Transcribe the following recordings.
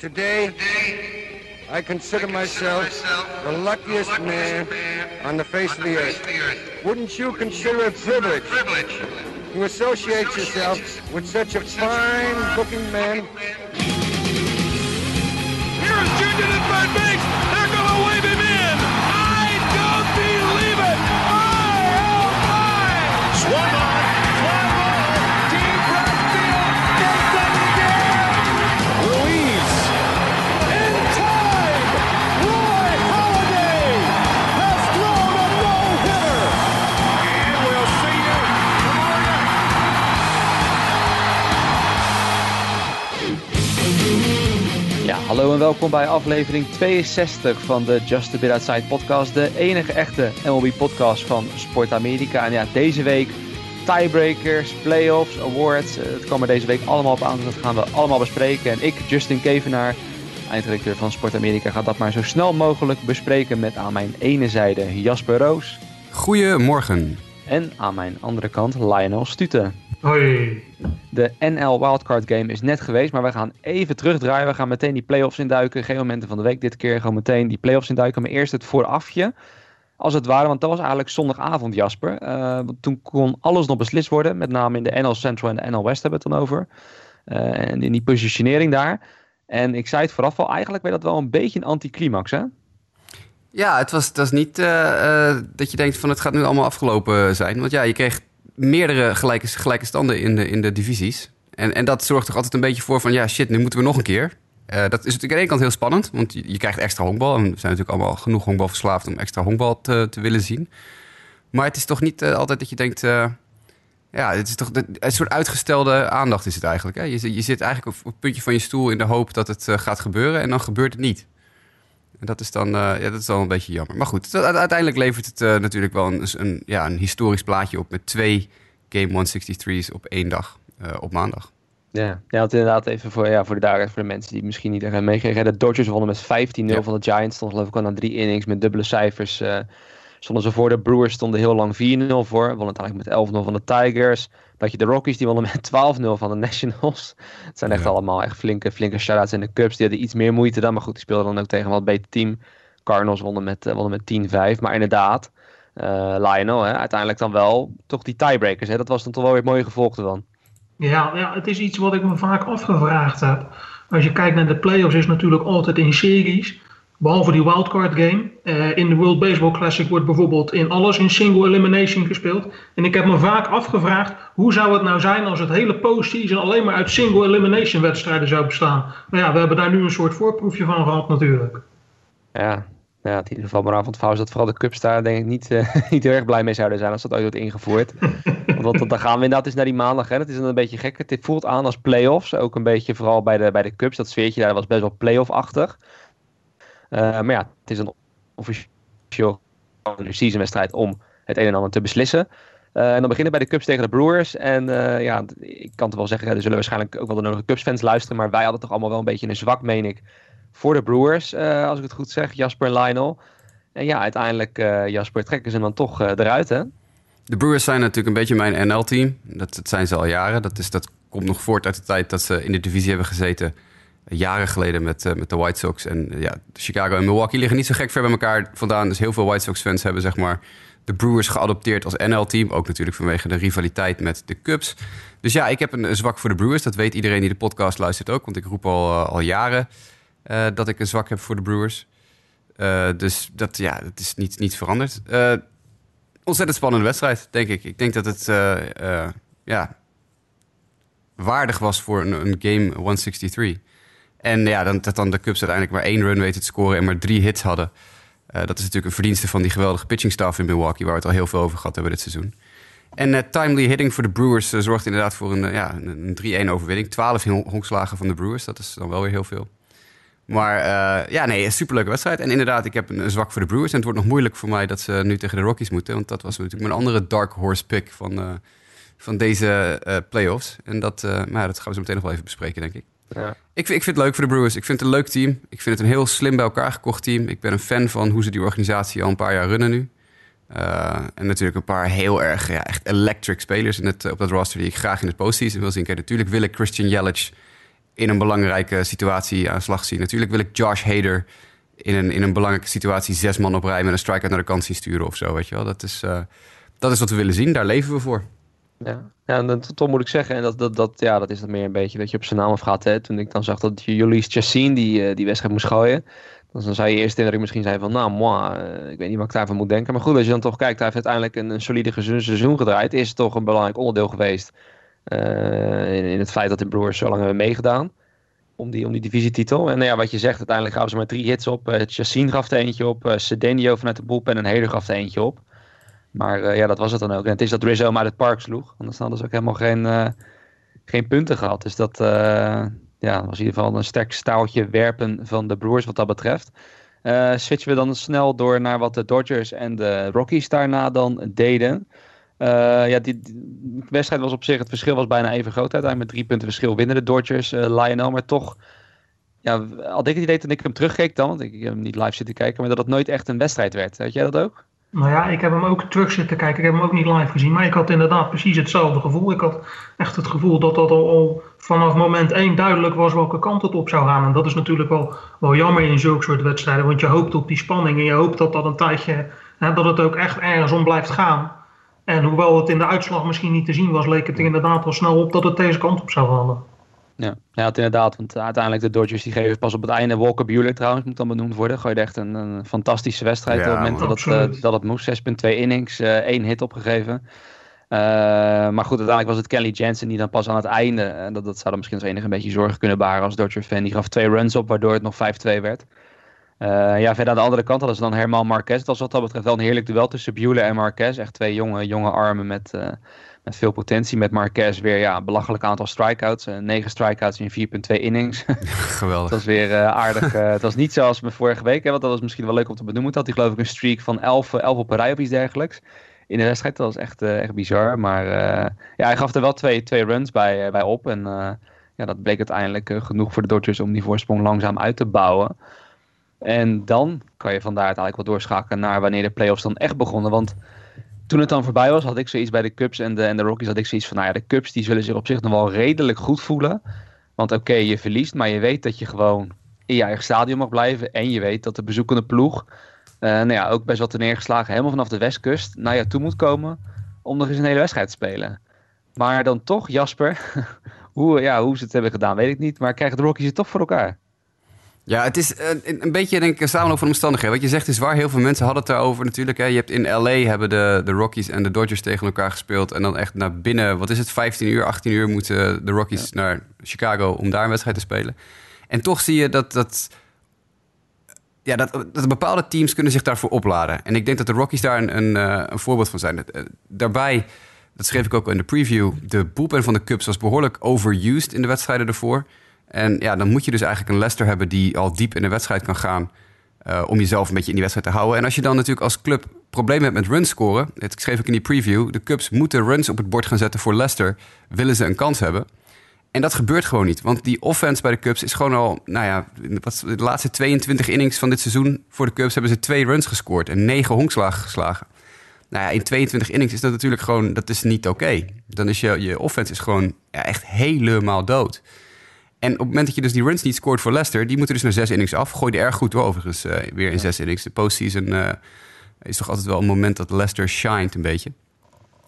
Today, I consider myself the luckiest man on the face of the earth. Wouldn't you consider it a privilege to associate yourself with such a fine looking man? Here's Junior at third base. They're going to wave him in. I don't believe it. My, oh, my. Swung on. Fly ball. Deep right field. Gets up again. Ruiz. In time. Roy Halladay has thrown a no-hitter. And we'll see you tomorrow night. Ja, hallo en welkom bij aflevering 62 van de Just a Bit Outside podcast. De enige echte MLB podcast van Sportamerika. En ja, deze week tiebreakers, playoffs, awards. Het kwam er deze week allemaal op aan, dus dat gaan we allemaal bespreken. En ik, Justin Kevenaar, eindredacteur van Sportamerika, ga dat maar zo snel mogelijk bespreken met aan mijn ene zijde Jasper Roos. Goedemorgen. En aan mijn andere kant Lionel Stute. Hoi. De NL Wildcard Game is net geweest, maar we gaan even terugdraaien. We gaan meteen die playoffs induiken. Geen momenten van de week dit keer, gewoon meteen die playoffs induiken. Maar eerst het voorafje, als het ware, want dat was eigenlijk zondagavond, Jasper. Toen kon alles nog beslist worden, met name in de NL Central en de NL West hebben we het dan over. En in die positionering daar. En ik zei het vooraf al, eigenlijk werd dat wel een beetje een anticlimax, hè? Ja, het was niet dat je denkt van het gaat nu allemaal afgelopen zijn. Want ja, je kreeg meerdere gelijke standen in de divisies. En dat zorgt toch altijd een beetje voor van ja, shit, nu moeten we nog een keer. Dat is natuurlijk aan de ene kant heel spannend, want je krijgt extra honkbal. En we zijn natuurlijk allemaal genoeg honkbal verslaafd om extra honkbal te willen zien. Maar het is toch niet altijd dat je denkt... ja, het is toch een soort uitgestelde aandacht is het eigenlijk. Hè? Je zit eigenlijk op het puntje van je stoel in de hoop dat het gaat gebeuren en dan gebeurt het niet. En dat is dan dat is al een beetje jammer. Maar goed, uiteindelijk levert het natuurlijk wel een historisch plaatje op met 2 Game 163's op 1 dag op maandag. Ja, want inderdaad even voor de mensen die misschien niet echt meekregen. De Dodgers wonnen met 15-0 van de Giants. Stond geloof ik al aan 3 innings met dubbele cijfers. Stonden ze voor. De Brewers stonden heel lang 4-0 voor. Wonnen uiteindelijk met 11-0 van de Tigers. Dat je de Rockies, die wonnen met 12-0 van de Nationals. Het zijn echt allemaal echt flinke shout-outs. En de Cubs, die hadden iets meer moeite dan. Maar goed, die speelden dan ook tegen een wat beter team. Cardinals wonnen met 10-5. Maar inderdaad, Lionel, hè, uiteindelijk dan wel toch die tiebreakers. Hè? Dat was dan toch wel weer het mooie gevolg ervan. Ja, het is iets wat ik me vaak afgevraagd heb. Als je kijkt naar de playoffs, is natuurlijk altijd in series... Behalve die wildcard game. In de World Baseball Classic wordt bijvoorbeeld in alles in single elimination gespeeld. En ik heb me vaak afgevraagd, hoe zou het nou zijn als het hele postseason alleen maar uit single elimination wedstrijden zou bestaan? Nou ja, we hebben daar nu een soort voorproefje van gehad natuurlijk. Ja, in ieder geval maar aan van het verhaal is dat vooral de Cubs daar denk ik niet heel erg blij mee zouden zijn als dat ooit wordt ingevoerd. Want dan gaan we inderdaad eens naar die maandag. Hè. Dat is dan een beetje gek. Het voelt aan als playoffs. Ook een beetje vooral bij de Cubs. Dat sfeertje daar was best wel playoff-achtig. Maar ja, het is een officieel seasonwedstrijd om het een en ander te beslissen. En dan beginnen we bij de Cubs tegen de Brewers. En ik kan het wel zeggen, er zullen waarschijnlijk ook wel de nodige Cubs-fans luisteren. Maar wij hadden toch allemaal wel een beetje een zwak, meen ik, voor de Brewers. Als ik het goed zeg, Jasper en Lionel. En ja, uiteindelijk, Jasper, trekken ze hem dan toch eruit, hè? De Brewers zijn natuurlijk een beetje mijn NL-team. Dat zijn ze al jaren. Dat komt nog voort uit de tijd dat ze in de divisie hebben gezeten... Jaren geleden met de White Sox. En ja, Chicago en Milwaukee liggen niet zo gek ver bij elkaar vandaan. Dus heel veel White Sox-fans hebben zeg maar de Brewers geadopteerd als NL-team. Ook natuurlijk vanwege de rivaliteit met de Cubs. Dus ja, ik heb een zwak voor de Brewers. Dat weet iedereen die de podcast luistert ook. Want ik roep al jaren dat ik een zwak heb voor de Brewers. Dus dat is niet veranderd. Ontzettend spannende wedstrijd, denk ik. Ik denk dat het... waardig was voor een game 163. En ja, dat dan de Cubs uiteindelijk maar 1 run weten te scoren... en maar 3 hits hadden. Dat is natuurlijk een verdienste van die geweldige pitchingstaf in Milwaukee... waar we het al heel veel over gehad hebben dit seizoen. En timely hitting voor de Brewers zorgt inderdaad voor een 3-1 overwinning. 12 honkslagen van de Brewers, dat is dan wel weer heel veel. Maar een superleuke wedstrijd. En inderdaad, ik heb een zwak voor de Brewers... en het wordt nog moeilijk voor mij dat ze nu tegen de Rockies moeten... want dat was natuurlijk mijn andere dark horse pick van deze playoffs. En dat gaan we zo meteen nog wel even bespreken, denk ik. Ja. Ik vind het leuk voor de Brewers. Ik vind het een leuk team. Ik vind het een heel slim bij elkaar gekocht team. Ik ben een fan van hoe ze die organisatie al een paar jaar runnen nu. En natuurlijk een paar heel erg echt electric spelers op dat roster... die ik graag in de postseason wil zien. Kijk, natuurlijk wil ik Christian Yelich in een belangrijke situatie aan slag zien. Natuurlijk wil ik Josh Hader in een belangrijke situatie 6 man op rij met een strikeout naar de kant zien sturen of zo. Weet je wel? Dat is wat we willen zien. Daar leven we voor. Ja, en dat, toch moet ik zeggen, en dat is het meer een beetje dat je op zijn naam afgaat. Hè? Toen ik dan zag dat Ulysses Chassin die wedstrijd moest gooien, dan zou je eerst in dat ik misschien zei van, nou, moi, ik weet niet wat ik daarvan moet denken. Maar goed, als je dan toch kijkt, hij heeft uiteindelijk een solide seizoen gedraaid. Is het toch een belangrijk onderdeel geweest in het feit dat de Brewers zo lang hebben meegedaan om die divisietitel. En nou ja, wat je zegt, uiteindelijk gaven ze maar 3 hits op. Chassin gaf er eentje op, Cedeno vanuit de bullpen en Hader gaf er eentje op. Maar dat was het dan ook. En het is dat Rizzo hem uit het park sloeg. Anders hadden ze ook helemaal geen punten gehad. Dus dat was in ieder geval een sterk staaltje werpen van de Brewers wat dat betreft. Switchen we dan snel door naar wat de Dodgers en de Rockies daarna dan deden. Die wedstrijd was op zich, het verschil was bijna even groot. Uiteindelijk met 3 punten verschil winnen de Dodgers, Lionel. Maar toch, ja, had ik het idee toen ik hem terugkeek dan, want ik heb hem niet live zitten kijken, maar dat het nooit echt een wedstrijd werd. Weet jij dat ook? Nou ja, ik heb hem ook terug zitten kijken. Ik heb hem ook niet live gezien. Maar ik had inderdaad precies hetzelfde gevoel. Ik had echt het gevoel dat al vanaf moment 1 duidelijk was welke kant het op zou gaan. En dat is natuurlijk wel jammer in zulke soort wedstrijden. Want je hoopt op die spanning. En je hoopt dat een tijdje, hè, dat het ook echt ergens om blijft gaan. En hoewel het in de uitslag misschien niet te zien was, leek het er inderdaad al snel op dat het deze kant op zou vallen. Ja, het inderdaad. Want uiteindelijk de Dodgers die geven pas op het einde. Walker Buehler trouwens moet dan benoemd worden. Gooide echt een fantastische wedstrijd op het moment dat het moest. 6,2 innings, 1 hit opgegeven. Maar goed, uiteindelijk was het Kenley Jansen die dan pas aan het einde. En dat zou dan misschien als enige een beetje zorgen kunnen baren als Dodger fan. Die gaf 2 runs op, waardoor het nog 5-2 werd. Verder aan de andere kant hadden ze dan Germán Márquez. Dat was wat dat betreft wel een heerlijk duel tussen Buehler en Marquez. Echt 2 jonge armen met veel potentie. Met Marquez weer een belachelijk aantal strikeouts. 9 strikeouts in 4,2 innings. Geweldig. Dat was weer aardig. Het was niet zoals me vorige week. Hè, want dat was misschien wel leuk om te benoemen. Had hij geloof ik een streak van 11 op een rij of iets dergelijks. In de wedstrijd. Dat was echt bizar. Maar hij gaf er wel 2 runs bij op. En dat bleek uiteindelijk genoeg voor de Dodgers om die voorsprong langzaam uit te bouwen. En dan kan je vandaar eigenlijk wel doorschakelen naar wanneer de playoffs dan echt begonnen. Want toen het dan voorbij was, had ik zoiets bij de Cubs en de Rockies. Had ik zoiets van, de Cubs die zullen zich op zich nog wel redelijk goed voelen. Want oké, je verliest, maar je weet dat je gewoon in je eigen stadion mag blijven. En je weet dat de bezoekende ploeg, ook best wel terneergeslagen, helemaal vanaf de westkust naar jou toe moet komen om nog eens een hele wedstrijd te spelen. Maar dan toch, Jasper, hoe ze het hebben gedaan, weet ik niet. Maar krijgen de Rockies het toch voor elkaar? Ja, het is een beetje denk ik een samenloop van omstandigheden. Wat je zegt is waar, heel veel mensen hadden het daarover natuurlijk. Hè. Je hebt in LA hebben de Rockies en de Dodgers tegen elkaar gespeeld. En dan echt naar binnen, 15 uur, 18 uur moeten de Rockies naar Chicago om daar een wedstrijd te spelen. En toch zie je dat bepaalde teams kunnen zich daarvoor opladen. En ik denk dat de Rockies daar een voorbeeld van zijn. Daarbij, dat schreef ik ook in de preview, de bullpen van de Cubs was behoorlijk overused in de wedstrijden ervoor. En ja, dan moet je dus eigenlijk een Lester hebben die al diep in de wedstrijd kan gaan om jezelf een beetje in die wedstrijd te houden. En als je dan natuurlijk als club problemen hebt met runs scoren, dat schreef ik in die preview, de Cubs moeten runs op het bord gaan zetten voor Lester, willen ze een kans hebben. En dat gebeurt gewoon niet, want die offense bij de Cubs is gewoon al, de laatste 22 innings van dit seizoen voor de Cubs hebben ze 2 runs gescoord en 9 honkslagen geslagen. Nou ja, in 22 innings is dat natuurlijk gewoon, dat is niet oké. Dan is je offense is gewoon echt helemaal dood. En op het moment dat je dus die runs niet scoort voor Lester, die moeten dus naar 6 innings af. Gooide erg goed hoor, overigens, weer in 6 innings. De postseason is toch altijd wel een moment dat Lester shined een beetje.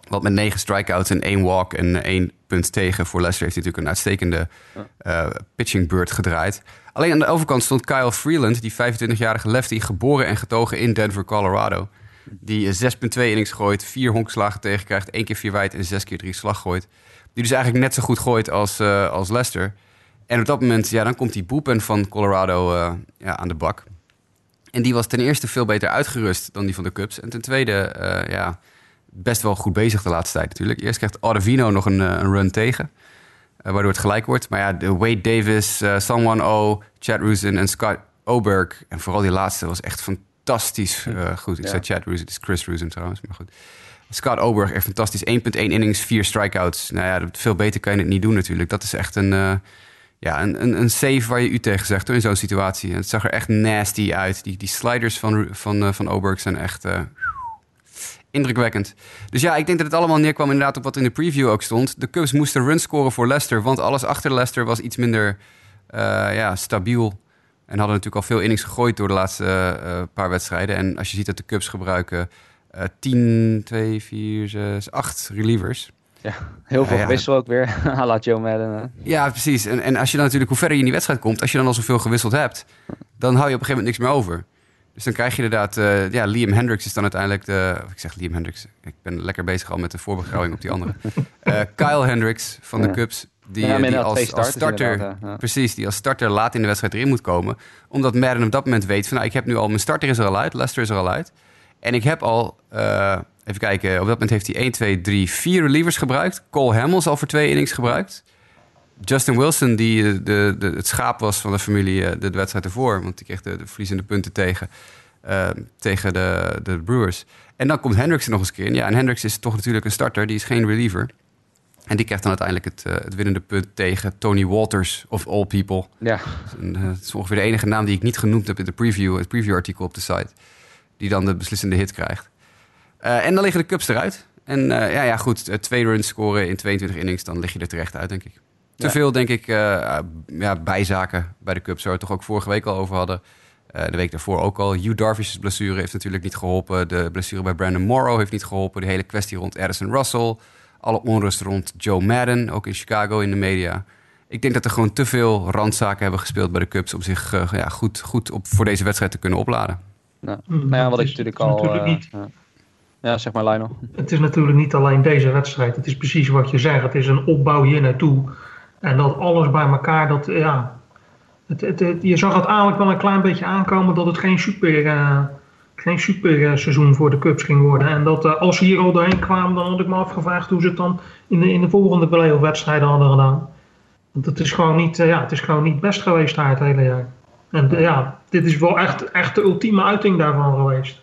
Want met 9 strikeouts en 1 walk en 1 punt tegen voor Lester heeft hij natuurlijk een uitstekende pitching beurt gedraaid. Alleen aan de overkant stond Kyle Freeland, die 25-jarige lefty, geboren en getogen in Denver, Colorado. Die 6,2 innings gooit, 4 honkslagen tegen krijgt, 1 keer 4 wijd en 6 keer 3 slag gooit. Die dus eigenlijk net zo goed gooit als Lester. En op dat moment, dan komt die bullpen van Colorado aan de bak. En die was ten eerste veel beter uitgerust dan die van de Cubs. En ten tweede, best wel goed bezig de laatste tijd natuurlijk. Eerst krijgt Ottavino nog een run tegen, waardoor het gelijk wordt. Maar ja, de Wade Davis, Sangwon Oh, Chad Rosen en Scott Oberg. En vooral die laatste was echt fantastisch goed. Ik zei Chad Rosen, het is Chris Rosen trouwens, maar goed. Scott Oberg, echt fantastisch. 1,1 innings, 4 strikeouts. Nou ja, veel beter kan je het niet doen natuurlijk. Dat is echt een save waar je u tegen zegt hoor, in zo'n situatie. En het zag er echt nasty uit. Die sliders van Oberg zijn echt indrukwekkend. Dus ja, ik denk dat het allemaal neerkwam inderdaad op wat in de preview ook stond. De Cubs moesten runs scoren voor Lester, want alles achter Lester was iets minder stabiel. En hadden natuurlijk al veel innings gegooid door de laatste paar wedstrijden. En als je ziet dat de Cubs gebruiken 10, 2, 4, 6, 8 relievers. Ja, heel veel gewissel ook weer. à la Joe Maddon. Ja, precies. En als je dan natuurlijk, hoe verder je in die wedstrijd komt, als je dan al zoveel gewisseld hebt, dan hou je op een gegeven moment niks meer over. Dus dan krijg je inderdaad, Liam Hendricks is dan uiteindelijk de... Ik zeg Liam Hendricks, ik ben lekker bezig al met de voorbeschouwing op die andere. Kyle Hendricks van de Cubs, die als starter laat in de wedstrijd erin moet komen. Omdat Maddon op dat moment weet van, ik heb nu al, mijn starter is er al uit, Lester is er al uit. En ik heb al, even kijken, op dat moment heeft hij 1, 2, 3, 4 relievers gebruikt. Cole Hamels al voor 2 innings gebruikt. Justin Wilson, die het schaap was van de familie de wedstrijd ervoor. Want die kreeg de verliezende punten tegen de Brewers. En dan komt Hendricks er nog eens een keer in. Ja, en Hendricks is toch natuurlijk een starter. Die is geen reliever. En die krijgt dan uiteindelijk het winnende punt tegen Tony Walters of all people. Ja. Dat is ongeveer de enige naam die ik niet genoemd heb in het preview-artikel op de site. Die dan de beslissende hit krijgt. En dan liggen de Cubs eruit. En 2 runs scoren in 22 innings. Dan lig je er terecht uit, denk ik. Te veel, denk ik, bijzaken bij de Cubs. Waar we het toch ook vorige week al over hadden. De week daarvoor ook al. Yu Darvish's blessure heeft natuurlijk niet geholpen. De blessure bij Brandon Morrow heeft niet geholpen. De hele kwestie rond Addison Russell. Alle onrust rond Joe Maddon, ook in Chicago in de media. Ik denk dat er gewoon te veel randzaken hebben gespeeld bij de Cubs om zich goed voor deze wedstrijd te kunnen opladen. Nou, wat ik natuurlijk al... Ja, zeg maar Lionel. Het is natuurlijk niet alleen deze wedstrijd. Het is precies wat je zegt. Het is een opbouw hier naartoe. En dat alles bij elkaar, je zag het eigenlijk wel een klein beetje aankomen dat het geen super seizoen voor de Cubs ging worden. En dat als ze hier al doorheen kwamen, dan had ik me afgevraagd hoe ze het dan in de volgende playoff wedstrijden hadden gedaan. Want het is gewoon niet best geweest daar het hele jaar. En dit is wel echt de ultieme uiting daarvan geweest.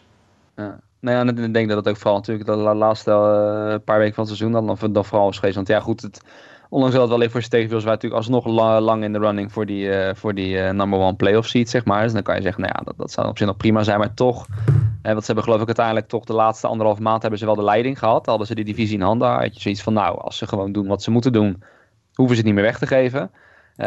Ja. En ik denk dat het ook vooral natuurlijk de laatste paar weken van het seizoen dan vooral is geweest. Want ondanks dat het wel even voor zijn tegenwiels waren, natuurlijk alsnog lang in de running voor die number one playoff seat, zeg maar. Dus dan kan je zeggen, dat zou op zich nog prima zijn. Maar toch, want ze hebben geloof ik uiteindelijk toch de laatste anderhalf maand hebben ze wel de leiding gehad. Hadden ze die divisie in handen, had je zoiets van, als ze gewoon doen wat ze moeten doen, hoeven ze het niet meer weg te geven.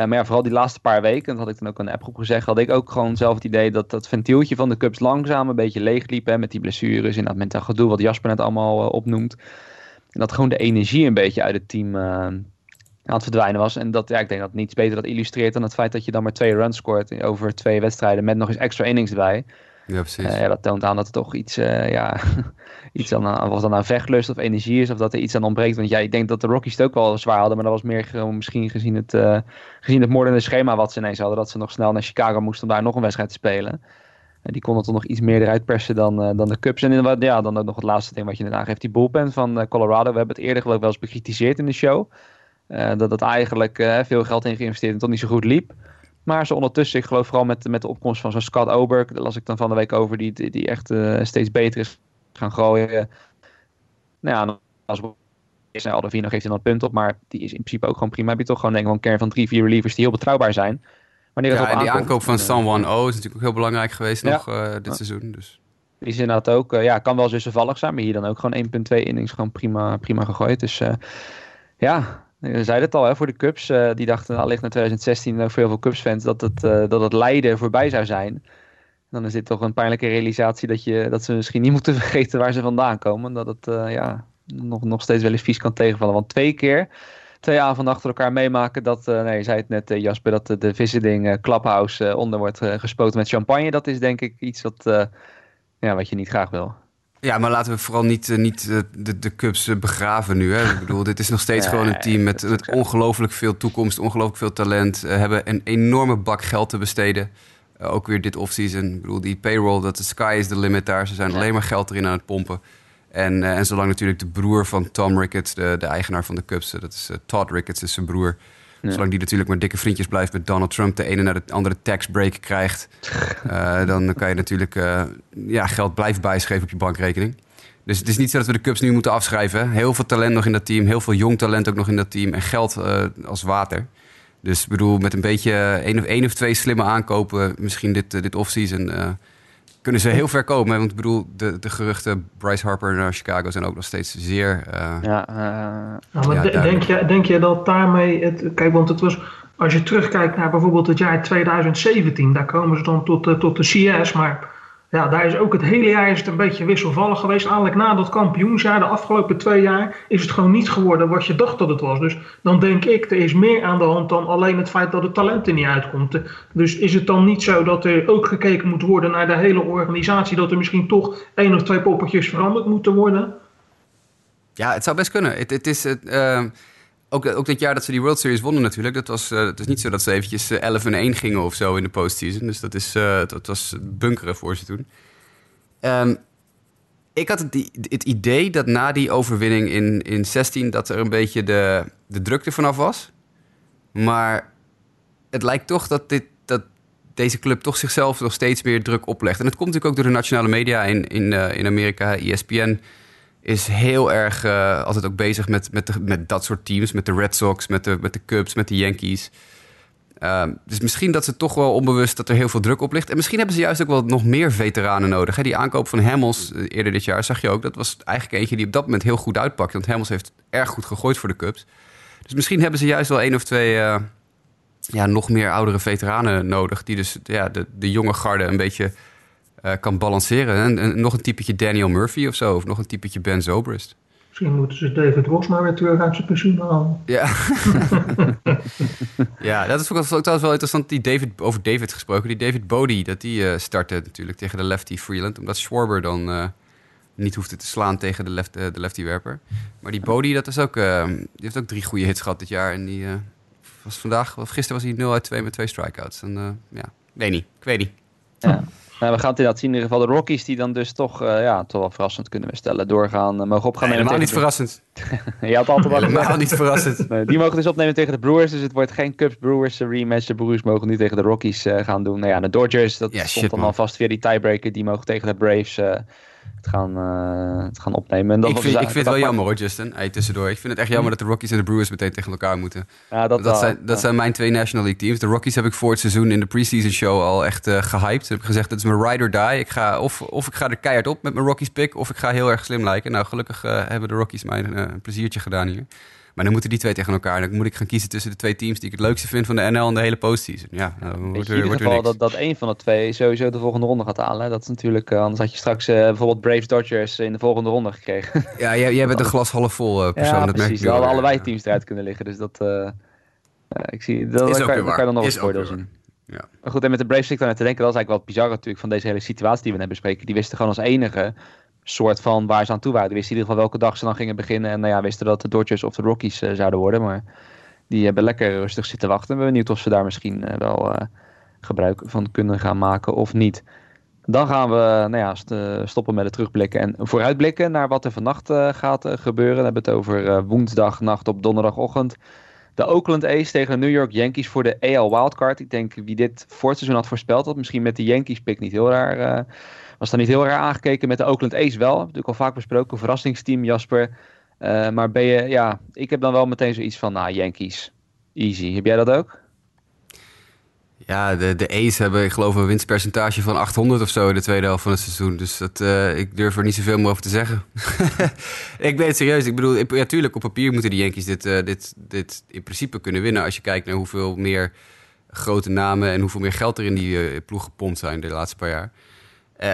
Maar vooral die laatste paar weken, dat had ik dan ook in de appgroep gezegd, had ik ook gewoon zelf het idee dat dat ventieltje van de Cubs langzaam een beetje leeg liep. Hè, met die blessures en dat mentaal gedoe wat Jasper net allemaal opnoemt. En dat gewoon de energie een beetje uit het team aan het verdwijnen was. En dat, ik denk dat niets beter dat illustreert dan het feit dat je dan maar 2 runs scoort over 2 wedstrijden met nog eens extra innings erbij. Ja, precies. Dat toont aan dat er toch iets aan vechtlust of energie is, of dat er iets aan ontbreekt. Want ik denk dat de Rockies het ook wel zwaar hadden, maar dat was meer misschien gezien het moordende schema wat ze ineens hadden, dat ze nog snel naar Chicago moesten om daar nog een wedstrijd te spelen. Die konden toch nog iets meer eruit persen dan de Cubs. En dan ook nog het laatste ding wat je net aangeeft, die bullpen van Colorado. We hebben het eerder wel eens bekritiseerd in de show. Dat het eigenlijk veel geld in geïnvesteerd en toch niet zo goed liep. Maar ze ondertussen, ik geloof vooral met de opkomst van zo'n Scott Oberg, daar las ik dan van de week over, die echt steeds beter is gaan gooien. Als Aldervino geeft hij dan een punt op, maar die is in principe ook gewoon prima. Heb je toch gewoon een kern van 3-4 relievers die heel betrouwbaar zijn. Die aankoop van San Juan O is natuurlijk ook heel belangrijk geweest dit seizoen. Dus. Die is inderdaad ook, kan wel wisselvallig zijn, maar hier dan ook gewoon 1,2 innings gewoon prima gegooid. Dus je zei het al, hè, voor de Cubs, die dachten allicht naar 2016 voor heel veel Cubs-fans dat het lijden voorbij zou zijn. En dan is dit toch een pijnlijke realisatie dat ze misschien niet moeten vergeten waar ze vandaan komen. Dat het nog steeds wel eens vies kan tegenvallen. Want 2 avonden achter elkaar meemaken dat, je zei het net Jasper, dat de visiting clubhouse onder wordt gespoten met champagne. Dat is denk ik iets wat je niet graag wil. Ja, maar laten we vooral niet de Cubs begraven nu. Hè? Ik bedoel, dit is nog steeds gewoon een team met ongelooflijk veel toekomst, ongelooflijk veel talent. Hebben een enorme bak geld te besteden. Ook weer dit offseason. Ik bedoel, die payroll, dat de sky is the limit daar. Ze zijn alleen maar geld erin aan het pompen. En zolang natuurlijk de broer van Tom Ricketts, de eigenaar van de Cubs, dat is Todd Ricketts, is zijn broer. Ja. Zolang die natuurlijk maar dikke vriendjes blijft met Donald Trump, de ene naar de andere tax break krijgt, dan kan je natuurlijk geld blijven bijschrijven op je bankrekening. Dus het is niet zo dat we de Cubs nu moeten afschrijven. Heel veel talent nog in dat team, heel veel jong talent ook nog in dat team en geld als water. Dus ik bedoel, met een beetje één of twee slimme aankopen, misschien dit offseason, kunnen ze heel ver komen. Want ik bedoel, de geruchten Bryce Harper naar Chicago zijn ook nog steeds zeer... denk je dat daarmee... Kijk, want het was Als je terugkijkt naar bijvoorbeeld het jaar 2017, daar komen ze dan tot de CS. Maar ja, daar is ook het hele jaar is het een beetje wisselvallig geweest. Eigenlijk na dat kampioensjaar, de afgelopen 2 jaar, is het gewoon niet geworden wat je dacht dat het was. Dus dan denk ik, er is meer aan de hand dan alleen het feit dat het talent er niet uitkomt. Dus is het dan niet zo dat er ook gekeken moet worden naar de hele organisatie, dat er misschien toch 1 of 2 poppetjes veranderd moeten worden? Ja, het zou best kunnen. Het is... Ook dat jaar dat ze die World Series wonnen natuurlijk. Dat was, het is niet zo dat ze eventjes 11-1 gingen of zo in de postseason. Dus dat was bunkeren voor ze toen. Ik had het idee dat na die overwinning in 16... dat er een beetje de druk er vanaf was. Maar het lijkt toch dat deze club toch zichzelf nog steeds meer druk oplegt. En dat komt natuurlijk ook door de nationale media in Amerika, ESPN... is heel erg altijd ook bezig met dat soort teams. Met de Red Sox, met de Cubs, met de Yankees. Dus misschien dat ze toch wel onbewust dat er heel veel druk op ligt. En misschien hebben ze juist ook wel nog meer veteranen nodig. Hè? Die aankoop van Hamels eerder dit jaar zag je ook. Dat was eigenlijk eentje die op dat moment heel goed uitpakt. Want Hamels heeft erg goed gegooid voor de Cubs. Dus misschien hebben ze juist wel 1 of 2 nog meer oudere veteranen nodig. Die dus de jonge garde een beetje... kan balanceren. En nog een typetje Daniel Murphy of zo. Of nog een typetje Ben Zobrist. Misschien moeten ze David Ross maar weer terug uit zijn pensioen halen. Ja. Ja, dat is ook trouwens wel interessant. Over David gesproken. Die David Bodie, dat die startte natuurlijk tegen de lefty Freeland. Omdat Schwarber dan niet hoefde te slaan tegen de lefty-werper. Maar die Bodie, dat is ook, die heeft ook 3 goede hits gehad dit jaar. En die was gisteren was hij 0 uit 2 met 2 strikeouts. En ik weet niet. Ja. Nou, we gaan het inderdaad zien. In ieder geval de Rockies die dan dus toch wel verrassend kunnen we stellen. Doorgaan, mogen opnemen. Helemaal niet verrassend. Je had altijd helemaal niet verrassend. Nee, die mogen dus opnemen tegen de Brewers. Dus het wordt geen Cubs Brewers rematch. De Brewers mogen nu tegen de Rockies gaan doen. Nou ja, de Dodgers, dat stond dan alvast via die tiebreaker. Die mogen tegen de Braves het gaan opnemen. En dat ik vind het wel jammer hoor, Justin. Hey, tussendoor. Ik vind het echt jammer dat de Rockies en de Brewers meteen tegen elkaar moeten. Ja, dat zijn mijn 2 National League teams. De Rockies heb ik voor het seizoen in de preseason show al echt gehyped. Dus heb ik gezegd, dat is mijn ride or die. Ik ga, of ik ga er keihard op met mijn Rockies pick, of ik ga heel erg slim lijken. Nou, gelukkig hebben de Rockies mij een pleziertje gedaan hier. Maar dan moeten die 2 tegen elkaar. Dan moet ik gaan kiezen tussen de 2 teams die ik het leukste vind van de NL en de hele postseason. Ja, in ieder geval dat 1 van de 2 sowieso de volgende ronde gaat halen. Dat is natuurlijk, anders had je straks bijvoorbeeld Braves Dodgers in de volgende ronde gekregen. Ja, jij bent een glas half vol persoon. Ja, dat precies. Dan hadden allebei teams eruit kunnen liggen. Dus dat, ik zie, dat is daar kan je dan nog een voordeel zien. Ja. Maar goed, en met de Braves zit ik daar naar te denken. Dat is eigenlijk wel bizar natuurlijk van deze hele situatie die we net bespreken. Die wisten gewoon als enige... soort van waar ze aan toe waren. Die wisten in ieder geval welke dag ze dan gingen beginnen. En wisten dat de Dodgers of de Rockies zouden worden. Maar die hebben lekker rustig zitten wachten. Ik ben benieuwd of ze daar misschien wel gebruik van kunnen gaan maken of niet. Dan gaan we stoppen met het terugblikken en vooruitblikken naar wat er vannacht gaat gebeuren. We hebben het over woensdagnacht op donderdagochtend. De Oakland A's tegen de New York Yankees voor de AL Wildcard. Ik denk wie dit voor het seizoen had voorspeld, dat misschien met de Yankees pick niet heel raar... was daar niet heel raar aangekeken, met de Oakland A's wel. Natuurlijk al vaak besproken, verrassingsteam Jasper. Maar ben je, ik heb dan wel meteen zoiets van, Yankees, easy. Heb jij dat ook? Ja, de A's hebben, ik geloof, een winstpercentage van 800 of zo in de tweede helft van het seizoen. Dus dat, ik durf er niet zoveel meer over te zeggen. Ik ben het serieus. Ik bedoel, natuurlijk, op papier moeten de Yankees dit in principe kunnen winnen. Als je kijkt naar hoeveel meer grote namen en hoeveel meer geld er in die ploeg gepompt zijn de laatste paar jaar.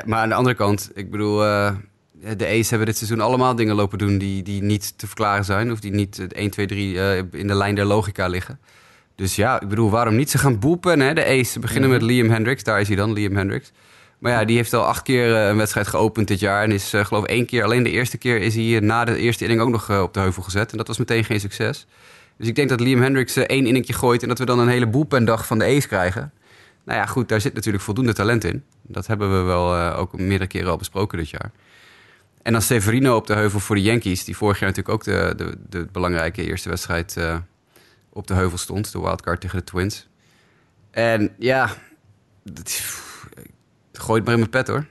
Maar aan de andere kant, ik bedoel, de A's hebben dit seizoen allemaal dingen lopen doen die niet te verklaren zijn. Of die niet 1, 2, 3 in de lijn der logica liggen. Dus ja, ik bedoel, waarom niet? Ze gaan boepen, hè? De A's. Ze beginnen met Liam Hendricks. Daar is hij dan, Liam Hendricks. Maar ja, die heeft al 8 keer een wedstrijd geopend dit jaar. En is geloof 1 keer, alleen de eerste keer is hij na de eerste inning ook nog op de heuvel gezet. En dat was meteen geen succes. Dus ik denk dat Liam Hendricks 1 inningtje gooit en dat we dan een hele boependag van de A's krijgen. Nou ja, goed, daar zit natuurlijk voldoende talent in. Dat hebben we wel ook meerdere keren al besproken dit jaar. En dan Severino op de heuvel voor de Yankees... die vorig jaar natuurlijk ook de belangrijke eerste wedstrijd op de heuvel stond. De wildcard tegen de Twins. En ja, gooi het maar in mijn pet hoor.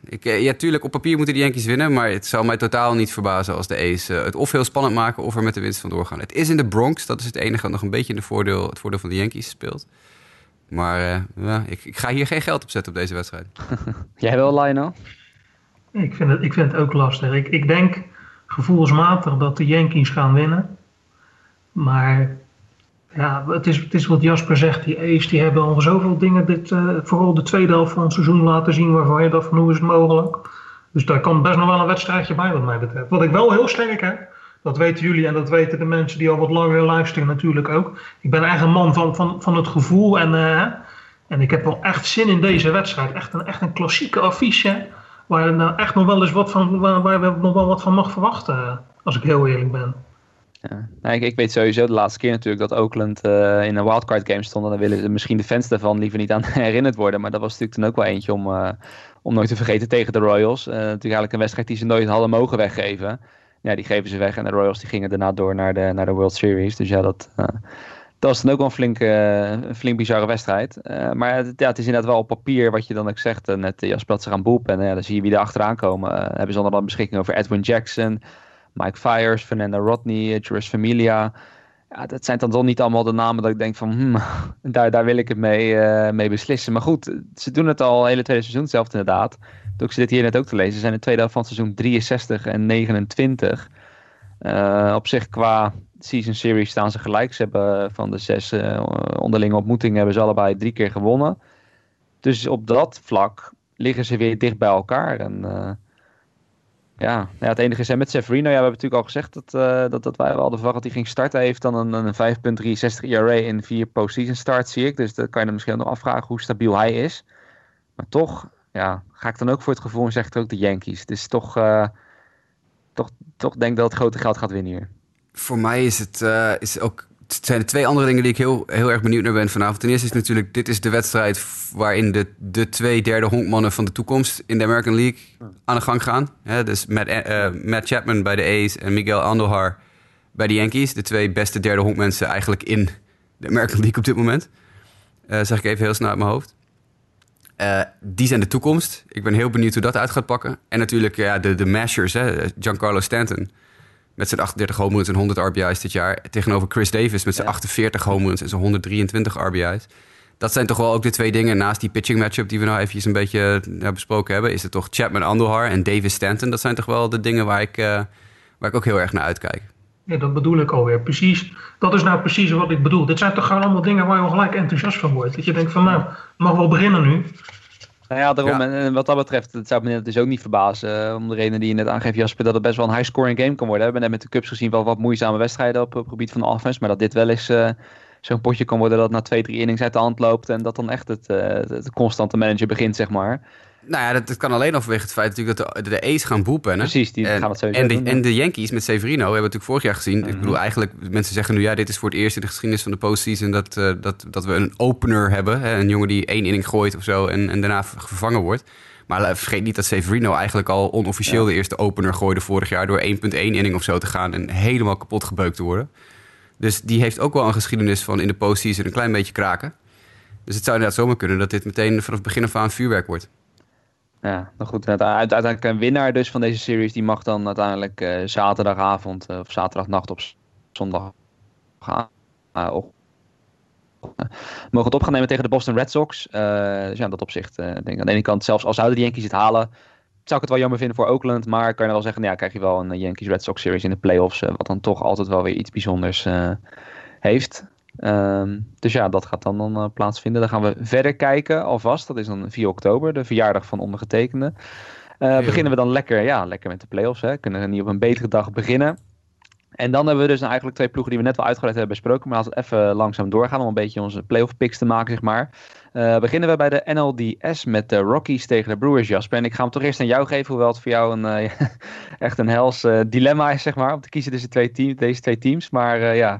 Tuurlijk, op papier moeten de Yankees winnen... maar het zou mij totaal niet verbazen als de A's het of heel spannend maken... of er met de winst vandoor gaan. Het is in de Bronx, dat is het enige wat nog een beetje in het voordeel van de Yankees speelt... Maar ik ga hier geen geld op zetten op deze wedstrijd. Jij wel, Lionel? Ik vind het ook lastig. Ik denk gevoelsmatig dat de Yankees gaan winnen. Maar Ja, het is wat Jasper zegt. Die A's die hebben al zoveel dingen, vooral de tweede helft van het seizoen, laten zien waarvan je dacht van hoe is het mogelijk. Dus daar kan best nog wel een wedstrijdje bij wat mij betreft. Wat ik wel heel sterk heb, dat weten jullie en dat weten de mensen die al wat langer luisteren natuurlijk ook. Ik ben eigen man van het gevoel en ik heb wel echt zin in deze wedstrijd. Echt een klassieke affiche waar nou echt nog wel eens waar we nog wel wat van mag verwachten, als ik heel eerlijk ben. Ja. Nou, ik weet sowieso de laatste keer natuurlijk dat Oakland in een wildcard game stond. En dan willen misschien de fans daarvan liever niet aan herinnerd worden. Maar dat was natuurlijk dan ook wel eentje om nooit te vergeten tegen de Royals. Natuurlijk eigenlijk een wedstrijd die ze nooit hadden mogen weggeven. Ja, die geven ze weg en de Royals die gingen daarna door naar de World Series. Dus ja, dat is dan ook wel een flink bizarre wedstrijd. Maar het is inderdaad wel op papier wat je dan ook zegt. Net Jasper had zich aan boep en dan zie je wie er achteraan komen. Hebben ze dan wel beschikking over Edwin Jackson, Mike Fiers, Fernando Rodney, Juris Familia. Ja, dat zijn dan toch niet allemaal de namen dat ik denk van... daar wil ik het mee beslissen. Maar goed, ze doen het al hele tweede seizoen zelf inderdaad. Toen ik ze dit hier net ook te lezen, zijn de tweede helft van het seizoen 63 en 29. Op zich qua season series staan ze gelijk. Ze hebben van de 6 onderlinge ontmoetingen hebben ze allebei 3 keer gewonnen. Dus op dat vlak liggen ze weer dicht bij elkaar en... Ja, het enige is met Severino. Ja, we hebben natuurlijk al gezegd dat wij wel hadden verwacht dat hij ging starten. Hij heeft dan een 5.63 ERA in 4 postseason starts, zie ik. Dus dan kan je dan misschien nog afvragen hoe stabiel hij is. Maar toch, ja, ga ik dan ook voor het gevoel en zeg het ook de Yankees. Dus toch denk ik dat het grote geld gaat winnen hier. Voor mij is het zijn er 2 andere dingen die ik heel, heel erg benieuwd naar ben vanavond. Ten eerste is natuurlijk, dit is de wedstrijd waarin de 2/3 honkmannen van de toekomst in de American League aan de gang gaan. He, dus Matt Chapman bij de A's en Miguel Andujar bij de Yankees. De 2 beste derde honkmensen eigenlijk in de American League op dit moment. Zeg ik even heel snel uit mijn hoofd. Die zijn de toekomst. Ik ben heel benieuwd hoe dat uit gaat pakken. En natuurlijk de Mashers, Giancarlo Stanton. Met zijn 38 home runs en 100 RBI's dit jaar. Tegenover Chris Davis met zijn 48 home runs en zijn 123 RBI's. Dat zijn toch wel ook de 2 dingen. Naast die pitching matchup die we nou eventjes een beetje besproken hebben. Is het toch Chapman Andujar en Davis Stanton. Dat zijn toch wel de dingen waar ik ook heel erg naar uitkijk. Ja, dat bedoel ik alweer. Precies. Dat is nou precies wat ik bedoel. Dit zijn toch gewoon allemaal dingen waar je gelijk enthousiast van wordt. Dat je denkt van nou, mag wel beginnen nu. Nou ja, daarom. Ja. En wat dat betreft, dat zou me dus ook niet verbazen. Om de reden die je net aangeeft, Jasper, dat het best wel een high-scoring game kan worden. We hebben net met de Cubs gezien wel wat moeizame wedstrijden op het gebied van de offense. Maar dat dit wel eens zo'n potje kan worden dat na 2-3 innings uit de hand loopt. En dat dan echt het constante manager begint, zeg maar. Nou ja, dat kan alleen al vanwege het feit natuurlijk dat de A's gaan boepen. Precies, die gaan dat sowieso doen. En de Yankees met Severino hebben we natuurlijk vorig jaar gezien. Mm-hmm. Ik bedoel, eigenlijk, mensen zeggen nu, ja, dit is voor het eerst in de geschiedenis van de postseason dat we een opener hebben. Hè, een jongen die 1 inning gooit of zo en daarna vervangen wordt. Maar vergeet niet dat Severino eigenlijk al onofficieel de eerste opener gooide vorig jaar door 1.1 inning of zo te gaan en helemaal kapot gebeukt te worden. Dus die heeft ook wel een geschiedenis van in de postseason een klein beetje kraken. Dus het zou inderdaad zomaar kunnen dat dit meteen vanaf begin af aan vuurwerk wordt. Ja, nou goed. Uiteindelijk een winnaar dus van deze series. Die mag dan uiteindelijk zaterdagavond of zaterdagnacht op zondag mogen het op gaan nemen tegen de Boston Red Sox. Dus ja, in dat opzicht denk ik aan de ene kant, zelfs al zouden de Yankees het halen, zou ik het wel jammer vinden voor Oakland. Maar kan je wel zeggen, nou ja, krijg je wel een Yankees Red Sox series in de playoffs. Wat dan toch altijd wel weer iets bijzonders heeft. Dus ja, dat gaat dan plaatsvinden. Dan gaan we verder kijken, alvast. Dat is dan 4 oktober, de verjaardag van ondergetekende. Beginnen we dan lekker met de playoffs. Hè. Kunnen we niet op een betere dag beginnen. En dan hebben we dus eigenlijk 2 ploegen die we net wel uitgeleid hebben besproken. Maar laten we even langzaam doorgaan om een beetje onze playoff picks te maken, zeg maar. Beginnen we bij de NLDS met de Rockies tegen de Brewers, Jasper. En ik ga hem toch eerst aan jou geven, hoewel het voor jou echt een hels dilemma is, zeg maar. Om te kiezen tussen deze 2 teams. Maar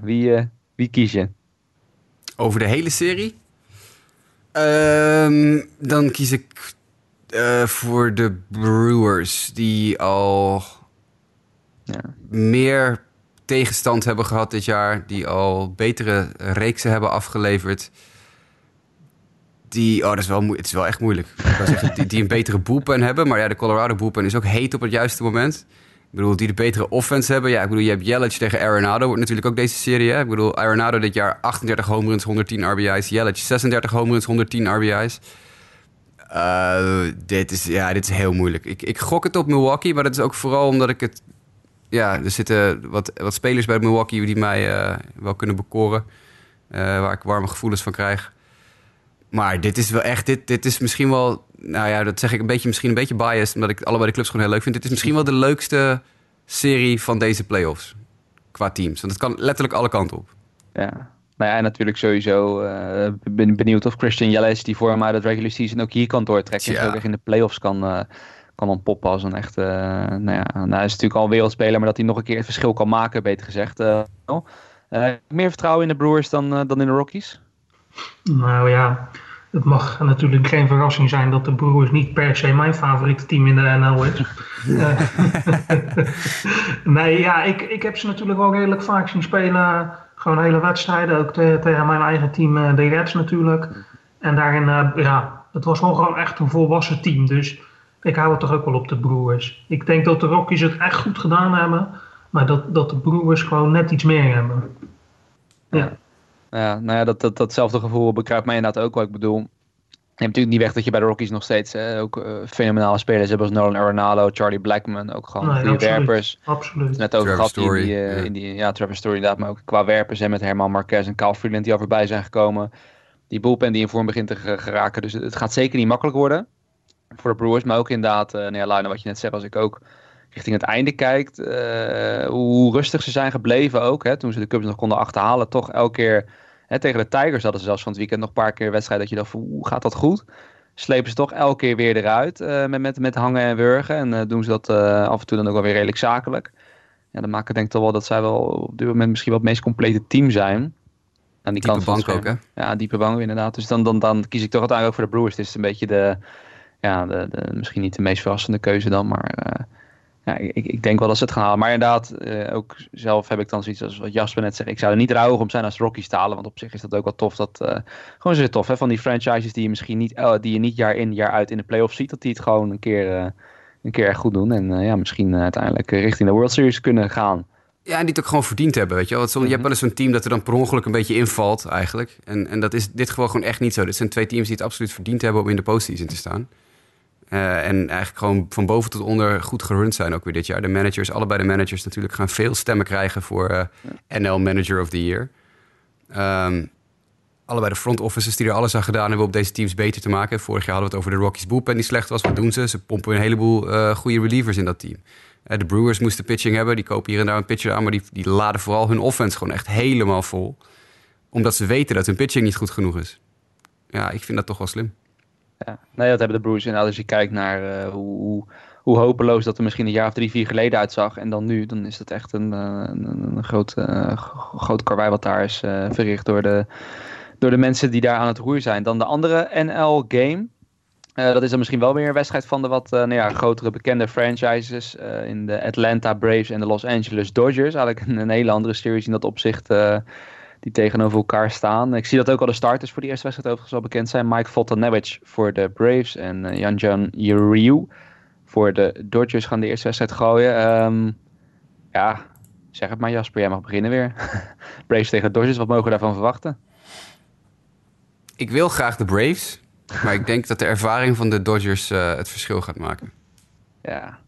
wie kies je? Over de hele serie? Dan kies ik voor de Brewers. Die al meer tegenstand hebben gehad dit jaar. Die al betere reeksen hebben afgeleverd. Het is wel echt moeilijk. Ik wou zeggen, die een betere bullpen hebben. Maar ja, de Colorado bullpen is ook heet op het juiste moment. Ik bedoel, die de betere offense hebben. Ja, ik bedoel, je hebt Yelich tegen Arenado. Wordt natuurlijk ook deze serie, hè? Ik bedoel, Arenado dit jaar 38 home runs, 110 RBI's. Yelich 36 home runs, 110 RBI's. Dit is heel moeilijk. Ik gok het op Milwaukee, maar dat is ook vooral omdat ik het... Ja, er zitten wat spelers bij Milwaukee die mij wel kunnen bekoren. waar ik warme gevoelens van krijg. Maar dit is wel echt... Dit is misschien wel... Nou ja, dat zeg ik misschien een beetje biased... omdat ik allebei de clubs gewoon heel leuk vind. Dit is misschien wel de leukste serie van deze playoffs. Qua teams. Want het kan letterlijk alle kanten op. Ja. Nou ja, en natuurlijk sowieso benieuwd of Christian Yelich... die voor hem uit het regular season ook hier kan doortrekken. Ja. En ook echt in de playoffs kan ontpoppen als een echte... hij is natuurlijk al een wereldspeler... maar dat hij nog een keer het verschil kan maken, beter gezegd. Meer vertrouwen in de Brewers dan in de Rockies? Nou ja, het mag natuurlijk geen verrassing zijn dat de Brewers niet per se mijn favoriete team in de NL is. Ja. Nee, ja, ik heb ze natuurlijk wel redelijk vaak zien spelen. Gewoon hele wedstrijden, ook tegen mijn eigen team, de Reds natuurlijk. En daarin, het was wel gewoon echt een volwassen team. Dus ik hou het toch ook wel op de Brewers. Ik denk dat de Rockies het echt goed gedaan hebben, maar dat de Brewers gewoon net iets meer hebben. Ja. Ja, nou ja, datzelfde gevoel bekruipt mij inderdaad ook wel. Ik bedoel, je hebt natuurlijk niet weg dat je bij de Rockies nog steeds ook fenomenale spelers hebt als Nolan Arenado, Charlie Blackmon, ook gewoon goede werpers. Absoluut. Net over gehad Trevor Story inderdaad, maar ook qua werpers en met Germán Márquez en Kyle Freeland die al voorbij zijn gekomen. Die bullpen die in vorm begint te geraken, dus het gaat zeker niet makkelijk worden voor de Brewers, maar ook inderdaad, Lionel, wat je net zei, als ik ook richting het einde kijkt, hoe rustig ze zijn gebleven ook. Hè, toen ze de Cubs nog konden achterhalen, toch elke keer tegen de Tigers hadden ze zelfs van het weekend nog een paar keer wedstrijden dat je dacht, hoe gaat dat goed? Slepen ze toch elke keer weer eruit met hangen en wurgen en doen ze dat af en toe dan ook wel weer redelijk zakelijk. Ja, dan maken denk ik toch wel dat zij wel op dit moment misschien wel het meest complete team zijn. Aan die diepe bank ook, hè? Ja, diepe bank inderdaad. Dus dan kies ik toch uiteindelijk ook voor de Brewers. Het is een beetje de misschien niet de meest verrassende keuze dan, maar... Ik denk wel dat ze het gaan halen. Maar inderdaad, ook zelf heb ik dan zoiets als wat Jasper net zei. Ik zou er niet rauwig om zijn als Rockies te halen. Want op zich is dat ook wel tof. Gewoon zo tof, hè? Van die franchises die je misschien niet, die je niet jaar in, jaar uit in de playoffs ziet. Dat die het gewoon een keer goed doen. En misschien uiteindelijk richting de World Series kunnen gaan. Ja, en die het ook gewoon verdiend hebben, weet je wel. Je hebt wel eens zo'n team dat er dan per ongeluk een beetje invalt eigenlijk. En dat is dit gewoon echt niet zo. Dit zijn twee teams die het absoluut verdiend hebben om in de postseason te staan. En eigenlijk gewoon van boven tot onder goed gerund zijn ook weer dit jaar. Allebei de managers natuurlijk gaan veel stemmen krijgen voor NL Manager of the Year. Allebei de front offices die er alles aan gedaan hebben om deze teams beter te maken. Vorig jaar hadden we het over de Rockies bullpen die slecht was. Wat doen ze? Ze pompen een heleboel goede relievers in dat team. De Brewers moesten pitching hebben. Die kopen hier en daar een pitcher aan, maar die laden vooral hun offense gewoon echt helemaal vol. Omdat ze weten dat hun pitching niet goed genoeg is. Ja, ik vind dat toch wel slim. Ja, nee, dat hebben de Brewers. En als je kijkt naar hoe hopeloos dat er misschien een jaar of 3-4 geleden uitzag. En dan nu, dan is dat echt een groot karwei wat daar is verricht door de mensen die daar aan het roer zijn. Dan de andere NL game. Dat is dan misschien wel weer een wedstrijd van de wat grotere bekende franchises. In de Atlanta Braves en de Los Angeles Dodgers. Eigenlijk een hele andere series in dat opzicht. Die tegenover elkaar staan. Ik zie dat ook al de starters voor die eerste wedstrijd overigens al bekend zijn. Mike Foltynewicz voor de Braves en Yan-Jan Uriu voor de Dodgers gaan de eerste wedstrijd gooien. Zeg het maar Jasper, jij mag beginnen weer. Braves tegen Dodgers, wat mogen we daarvan verwachten? Ik wil graag de Braves, maar ik denk dat de ervaring van de Dodgers het verschil gaat maken. Ja,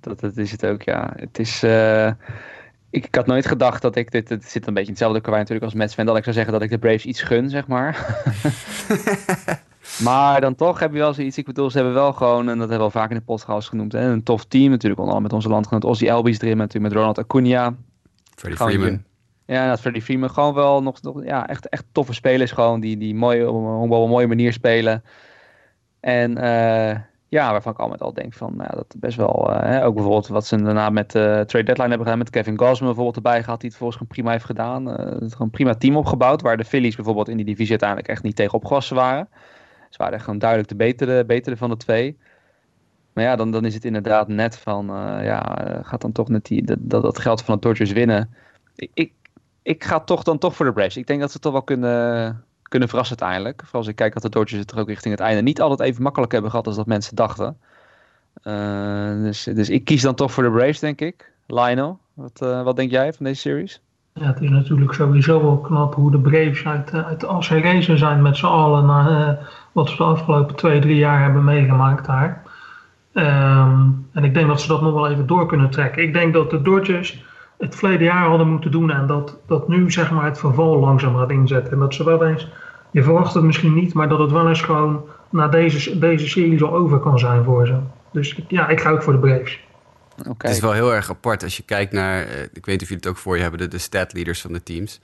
dat is het ook, ja. Het is... Ik had nooit gedacht dat ik... Dit zit een beetje in hetzelfde karwei natuurlijk als Mets fan, dat ik zou zeggen dat ik de Braves iets gun, zeg maar. Maar dan toch heb je wel zoiets. Ik bedoel, ze hebben wel gewoon, en dat hebben we al vaak in de podcast genoemd, hè, een tof team natuurlijk. Onder andere met onze landgenoot Ozzy Albies erin, natuurlijk met Ronald Acuña. Freddie Freeman. Gewoon wel nog echt toffe spelers gewoon, die mooi, op een mooie manier spelen. En... waarvan ik al denk van, dat best wel... ook bijvoorbeeld wat ze daarna met trade deadline hebben gedaan... met Kevin Gausman bijvoorbeeld erbij gehad... die het volgens gewoon prima heeft gedaan. Gewoon prima team opgebouwd... waar de Phillies bijvoorbeeld in die divisie uiteindelijk echt niet tegen opgewassen waren. Ze waren echt gewoon duidelijk de betere van de twee. Maar ja, dan is het inderdaad net van... gaat dan toch net dat geld van de Dodgers winnen. Ik ga toch voor de Braves. Ik denk dat ze toch wel kunnen verrassen uiteindelijk. Vooral als ik kijk dat de Dodgers het er ook richting het einde niet altijd even makkelijk hebben gehad als dat mensen dachten. Dus ik kies dan toch voor de Braves, denk ik. Lionel, wat denk jij van deze series? Ja, het is natuurlijk sowieso wel knap hoe de Braves uit de as herrezen zijn met z'n allen. Wat ze de afgelopen 2-3 jaar hebben meegemaakt daar. En ik denk dat ze dat nog wel even door kunnen trekken. Ik denk dat de Dodgers het verleden jaar hadden moeten doen en dat nu zeg maar het verval langzaam gaat inzetten. En dat ze wel eens, je verwacht het misschien niet, maar dat het wel eens gewoon na deze serie al over kan zijn voor ze. Dus ja, ik ga ook voor de Braves. Okay. Het is wel heel erg apart als je kijkt naar, ik weet niet of jullie het ook voor je hebben, de statleaders van de teams.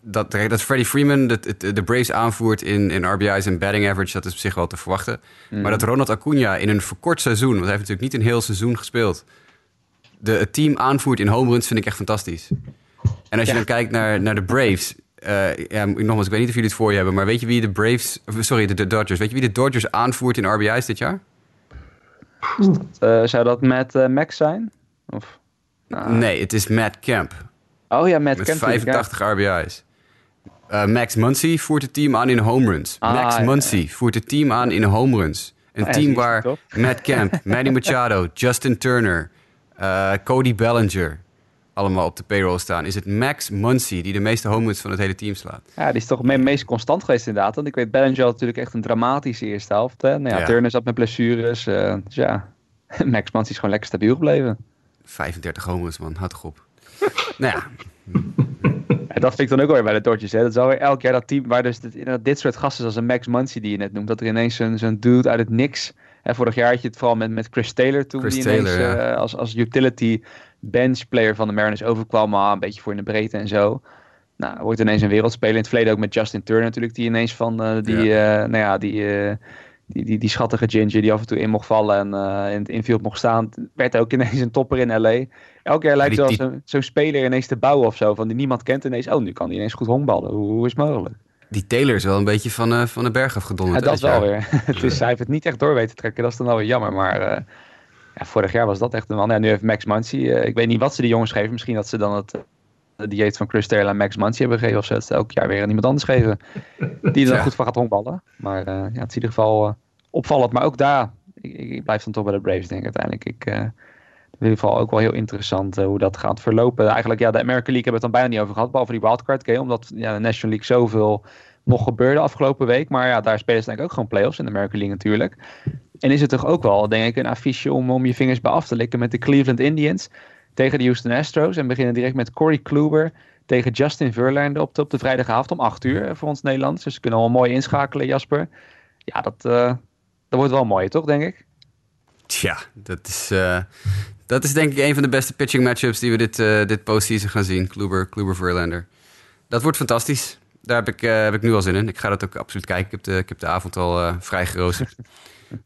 Dat Freddie Freeman de Braves aanvoert in RBI's en batting average, dat is op zich wel te verwachten. Maar dat Ronald Acuña in een verkort seizoen, want hij heeft natuurlijk niet een heel seizoen gespeeld, het team aanvoert in home runs, vind ik echt fantastisch. En als je dan kijkt naar de Braves, nogmaals, ik weet niet of jullie het voor je hebben, maar weet je wie de Dodgers aanvoert in RBI's dit jaar? Zou dat met Max zijn? Of? Nee, het is Matt Kemp. Oh ja, Matt Kemp. Met 85 RBI's. Max Muncy voert het team aan in home runs. Voert het team aan in home runs. Een team waar Matt Kemp, Manny Machado, Justin Turner, Cody Bellinger allemaal op de payroll staan. Is het Max Muncy die de meeste home runs van het hele team slaat? Ja, die is toch meest constant geweest inderdaad. Want ik weet, Bellinger had natuurlijk echt een dramatische eerste helft. Hè? Nou ja, Turner zat met blessures. Dus ja, Max Muncy is gewoon lekker stabiel gebleven. 35 home runs, man. Houd toch op. Nou ja. Ja, dat vind ik dan ook alweer bij de Dodgers. Hè? Dat is alweer elk jaar dat team waar dus dit soort gasten als een Max Muncy die je net noemt. Dat er ineens zo'n dude uit het niks. En vorig jaar had je het vooral met Chris Taylor toen. Als utility bench player van de Mariners overkwam. Maar een beetje voor in de breedte en zo. Nou, wordt ineens een wereldspeler. In het verleden ook met Justin Turner natuurlijk. Die ineens van die schattige ginger die af en toe in mocht vallen en in het infield mocht staan. Werd ook ineens een topper in L.A. Elk jaar lijkt het wel zo'n speler ineens te bouwen of zo. Van die niemand kent ineens. Oh, nu kan hij ineens goed honkballen. Hoe is het mogelijk? Die Taylor is wel een beetje van de berg afgedonderd. Ja, dat wel weer. Dus hij heeft het niet echt door weten trekken. Dat is dan wel weer jammer. Maar vorig jaar was dat echt een man. Ja, nu heeft Max Muncy. Ik weet niet wat ze die jongens geven. Misschien dat ze dan het dieet van Chris Taylor en Max Muncy hebben gegeven. Of ze het elk jaar weer aan iemand anders geven. Die er dan goed van gaat honkballen. Maar het is in ieder geval opvallend. Maar ook daar. Ik blijf dan toch bij de Braves denk ik uiteindelijk. In ieder geval ook wel heel interessant hoe dat gaat verlopen. Eigenlijk, de American League hebben we het dan bijna niet over gehad. Behalve die wildcard game. Omdat de National League zoveel nog gebeurde afgelopen week. Maar ja, daar spelen ze denk ik ook gewoon playoffs in de American League natuurlijk. En is het toch ook wel, denk ik, een affiche om je vingers bij af te likken met de Cleveland Indians tegen de Houston Astros. En beginnen direct met Corey Kluber tegen Justin Verlander op de vrijdagavond om 8:00 voor ons Nederlands. Dus we kunnen wel mooi inschakelen, Jasper. Ja, dat wordt wel mooi, toch, denk ik? Tja, dat is denk ik een van de beste pitching matchups die we dit postseason gaan zien. Kluber Verlander. Dat wordt fantastisch. Daar heb ik nu al zin in. Ik ga dat ook absoluut kijken. Ik heb de avond al vrij geroosterd.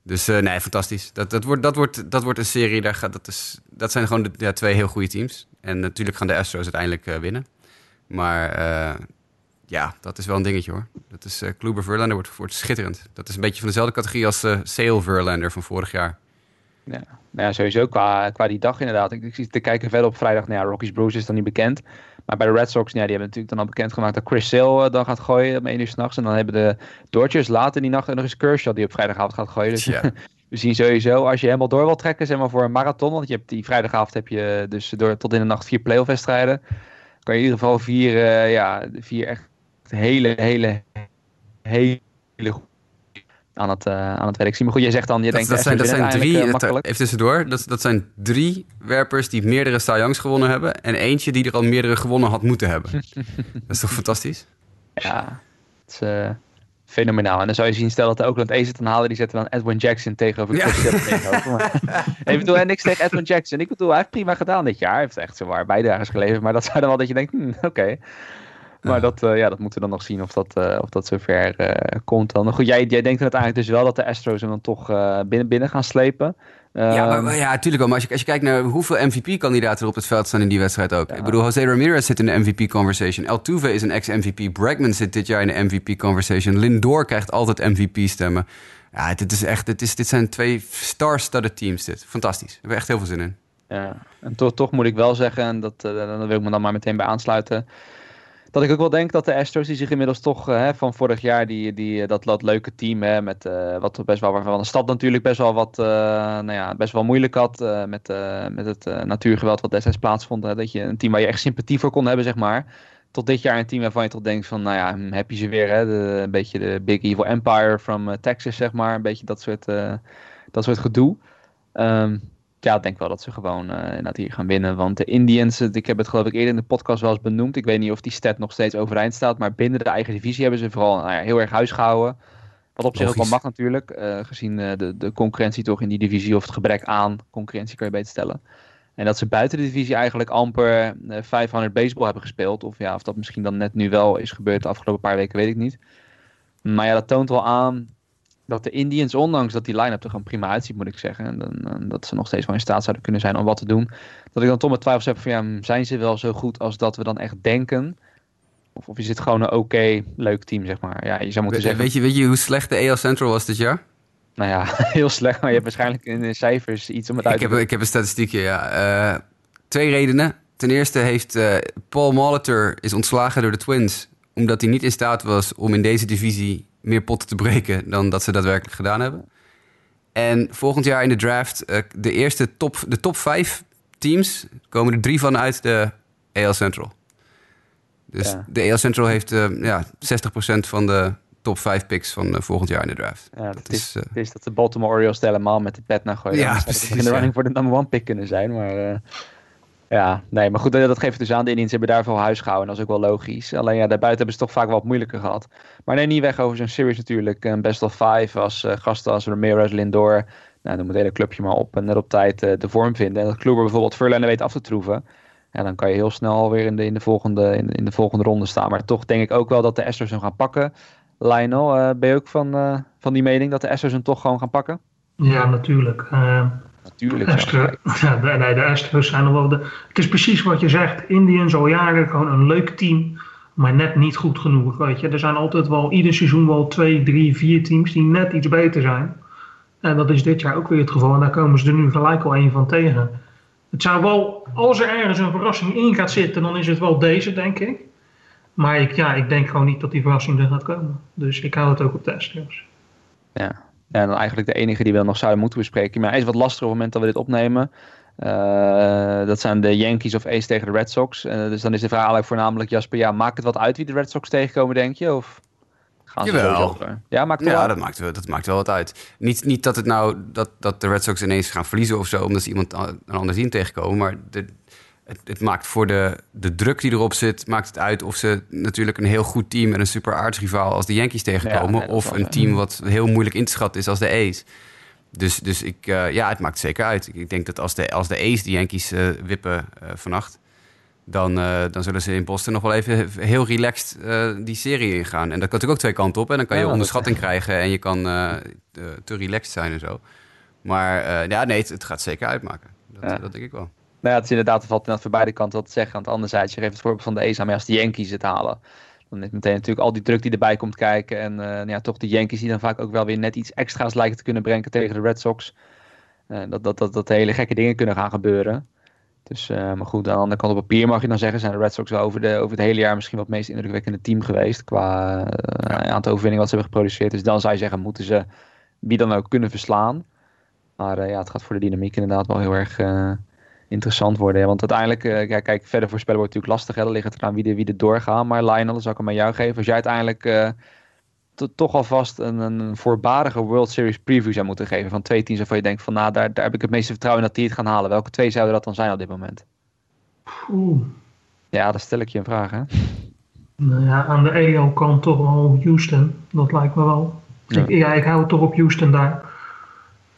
Dus nee, fantastisch. Dat wordt een serie. Dat zijn gewoon twee heel goede teams. En natuurlijk gaan de Astros uiteindelijk winnen. Maar dat is wel een dingetje hoor. Dat is Kluber Verlander wordt schitterend. Dat is een beetje van dezelfde categorie als Sale Verlander van vorig jaar. Ja, nou ja, sowieso qua die dag inderdaad. Ik zit te kijken verder op vrijdag. Nou ja, Rockies Brewers is dan niet bekend. Maar bij de Red Sox, die hebben natuurlijk dan al bekendgemaakt dat Chris Sale dan gaat gooien om 1:00 's nachts. En dan hebben de Dodgers later die nacht nog eens Kershaw die op vrijdagavond gaat gooien. Dus we zien sowieso, als je helemaal door wilt trekken, zeg maar voor een marathon. Want je hebt die vrijdagavond heb je dus door tot in de nacht 4 playoff wedstrijden. Kan je in ieder geval vier echt hele goede aan het werk zien. Maar goed, jij zegt dan... Dat zijn 3 werpers die meerdere Cy Youngs gewonnen hebben... en eentje die er al meerdere gewonnen had moeten hebben. Dat is toch fantastisch? Ja, het is fenomenaal. En dan zou je zien, stel dat de Oakland A's het aanhalen... die zetten dan Edwin Jackson tegenover... Ja. Ik bedoel, niks tegen Edwin Jackson. Ik bedoel, hij heeft prima gedaan dit jaar. Hij heeft echt zowaar bijdragers geleverd. Maar dat zou dan wel dat je denkt, oké... Maar dat moeten we dan nog zien of dat zover komt dan. Goed, jij denkt dan uiteindelijk dus wel dat de Astros hem dan toch binnen gaan slepen. Ja, natuurlijk wel. Maar als je kijkt naar hoeveel MVP-kandidaten er op het veld staan in die wedstrijd ook. Ja. Ik bedoel, José Ramirez zit in de MVP-conversation. Altuve is een ex-MVP. Bregman zit dit jaar in de MVP-conversation. Lindor krijgt altijd MVP-stemmen. Ja, dit zijn 2 star-studded teams dit. Fantastisch. Daar hebben we echt heel veel zin in. Ja, en toch moet ik wel zeggen, en daar wil ik me dan maar meteen bij aansluiten... Dat ik ook wel denk dat de Astros, die zich inmiddels toch van vorig jaar, dat leuke team, met wat best wel waarvan de stad natuurlijk best wel wat best wel moeilijk had met het natuurgeweld wat destijds plaatsvond. Dat je een team waar je echt sympathie voor kon hebben, zeg maar. Tot dit jaar een team waarvan je toch denkt van, nou ja, heb je ze weer. Een beetje de Big Evil Empire from Texas, zeg maar. Een beetje dat soort gedoe. ja, ik denk wel dat ze gewoon inderdaad hier gaan winnen. Want de Indians, ik heb het geloof ik eerder in de podcast wel eens benoemd. Ik weet niet of die stat nog steeds overeind staat. Maar binnen de eigen divisie hebben ze vooral heel erg huisgehouden. Wat op zich ook wel mag natuurlijk. Gezien de concurrentie toch in die divisie. Of het gebrek aan concurrentie kan je beter stellen. En dat ze buiten de divisie eigenlijk amper 500 baseball hebben gespeeld. Of dat misschien dan net nu wel is gebeurd de afgelopen paar weken, weet ik niet. Maar ja, dat toont wel aan dat de Indians, ondanks dat die line-up er gewoon prima uitziet, moet ik zeggen. En dat ze nog steeds wel in staat zouden kunnen zijn om wat te doen. Dat ik dan toch mijn twijfels heb van, zijn ze wel zo goed als dat we dan echt denken? Of is dit gewoon een oké, leuk team, zeg maar? Ja, je zou moeten zeggen... Weet je hoe slecht de AL Central was dit jaar? Nou ja, heel slecht, maar je hebt waarschijnlijk in cijfers iets om het uit te doen. Ik heb een statistiekje, ja. Twee redenen. Ten eerste heeft Paul Molitor is ontslagen door de Twins, omdat hij niet in staat was om in deze divisie meer potten te breken dan dat ze daadwerkelijk gedaan hebben. En volgend jaar in de draft de top 5 teams, komen er 3 van uit de AL Central. Dus de AL Central heeft 60% van de top 5 picks van volgend jaar in de draft. Ja, het is dat de Baltimore Orioles helemaal met de pet naar gooien. Ja, precies, in de running voor de number 1 pick kunnen zijn. Maar maar goed, dat geeft dus aan. De Indians hebben daar veel huisgehouden en dat is ook wel logisch. Alleen daarbuiten hebben ze toch vaak wat moeilijker gehad. Maar nee, niet weg over zo'n series natuurlijk. Een best of 5 als gasten als Ramirez, Lindor. Nou, dan moet het hele clubje maar op en net op tijd de vorm vinden. En dat Kluber bijvoorbeeld Verlander weet af te troeven. En dan kan je heel snel alweer in de volgende ronde staan. Maar toch denk ik ook wel dat de Astros hem gaan pakken. Lionel, ben je ook van die mening dat de Astros hem toch gewoon gaan pakken? Ja, natuurlijk. De Astros zijn nog wel het is precies wat je zegt. Indians al jaren gewoon een leuk team, maar net niet goed genoeg. Weet je. Er zijn altijd wel ieder seizoen wel 2, 3, 4 teams die net iets beter zijn. En dat is dit jaar ook weer het geval. En daar komen ze er nu gelijk al 1 van tegen. Het zou wel, als er ergens een verrassing in gaat zitten, dan is het wel deze, denk ik. Maar ik denk gewoon niet dat die verrassing er gaat komen. Dus ik hou het ook op de Astros. Ja. En dan eigenlijk de enige die we nog zouden moeten bespreken. Maar hij is wat lastig op het moment dat we dit opnemen. Dat zijn de Yankees of A's tegen de Red Sox. Dus dan is de vraag eigenlijk voornamelijk, Jasper, maakt het wat uit wie de Red Sox tegenkomen, denk je? Of gaan ze sowieso door? Ja, maakt het wel? Dat maakt wel wat uit. Niet dat het nou dat de Red Sox ineens gaan verliezen of zo, omdat ze iemand een ander team tegenkomen. Maar het maakt voor de druk die erop zit, maakt het uit of ze natuurlijk een heel goed team en een super aardsrivaal als de Yankees tegenkomen. Of een team wat heel moeilijk in te schatten is als de A's. Dus het maakt zeker uit. Ik denk dat als de A's de Yankees wippen vannacht, dan zullen ze in Boston nog wel even heel relaxed die serie ingaan. En dat kan natuurlijk ook 2 kanten op. En dan kan je onderschatting krijgen en je kan te relaxed zijn en zo. Maar het gaat zeker uitmaken. Dat denk ik wel. Nou ja, het is valt voor beide kanten wat te zeggen. Aan het anderzijds, je geeft het voorbeeld van de A's aan. Maar als de Yankees het halen, dan is meteen natuurlijk al die druk die erbij komt kijken. En toch de Yankees die dan vaak ook wel weer net iets extra's lijken te kunnen brengen tegen de Red Sox. Dat hele gekke dingen kunnen gaan gebeuren. Dus, maar goed, aan de andere kant op papier mag je dan zeggen, zijn de Red Sox wel over het hele jaar misschien wat het meest indrukwekkende team geweest. Qua aantal overwinningen wat ze hebben geproduceerd. Dus dan zou je zeggen, moeten ze wie dan ook kunnen verslaan. Maar het gaat voor de dynamiek inderdaad wel heel erg interessant worden. Ja. Want uiteindelijk, verder voorspellen wordt natuurlijk lastig. Hè. Dan ligt het eraan wie er doorgaan. Maar Lionel, dat zou ik hem aan jou geven. Als jij uiteindelijk toch alvast een voorbarige World Series preview zou moeten geven van 2 teams waarvan je denkt van daar heb ik het meeste vertrouwen in dat die het gaan halen. Welke 2 zouden dat dan zijn op dit moment? Oeh. Ja, dan stel ik je een vraag, hè? Nou ja, aan de AL kant toch wel Houston. Dat lijkt me wel. Ja. Ik hou het toch op Houston daar.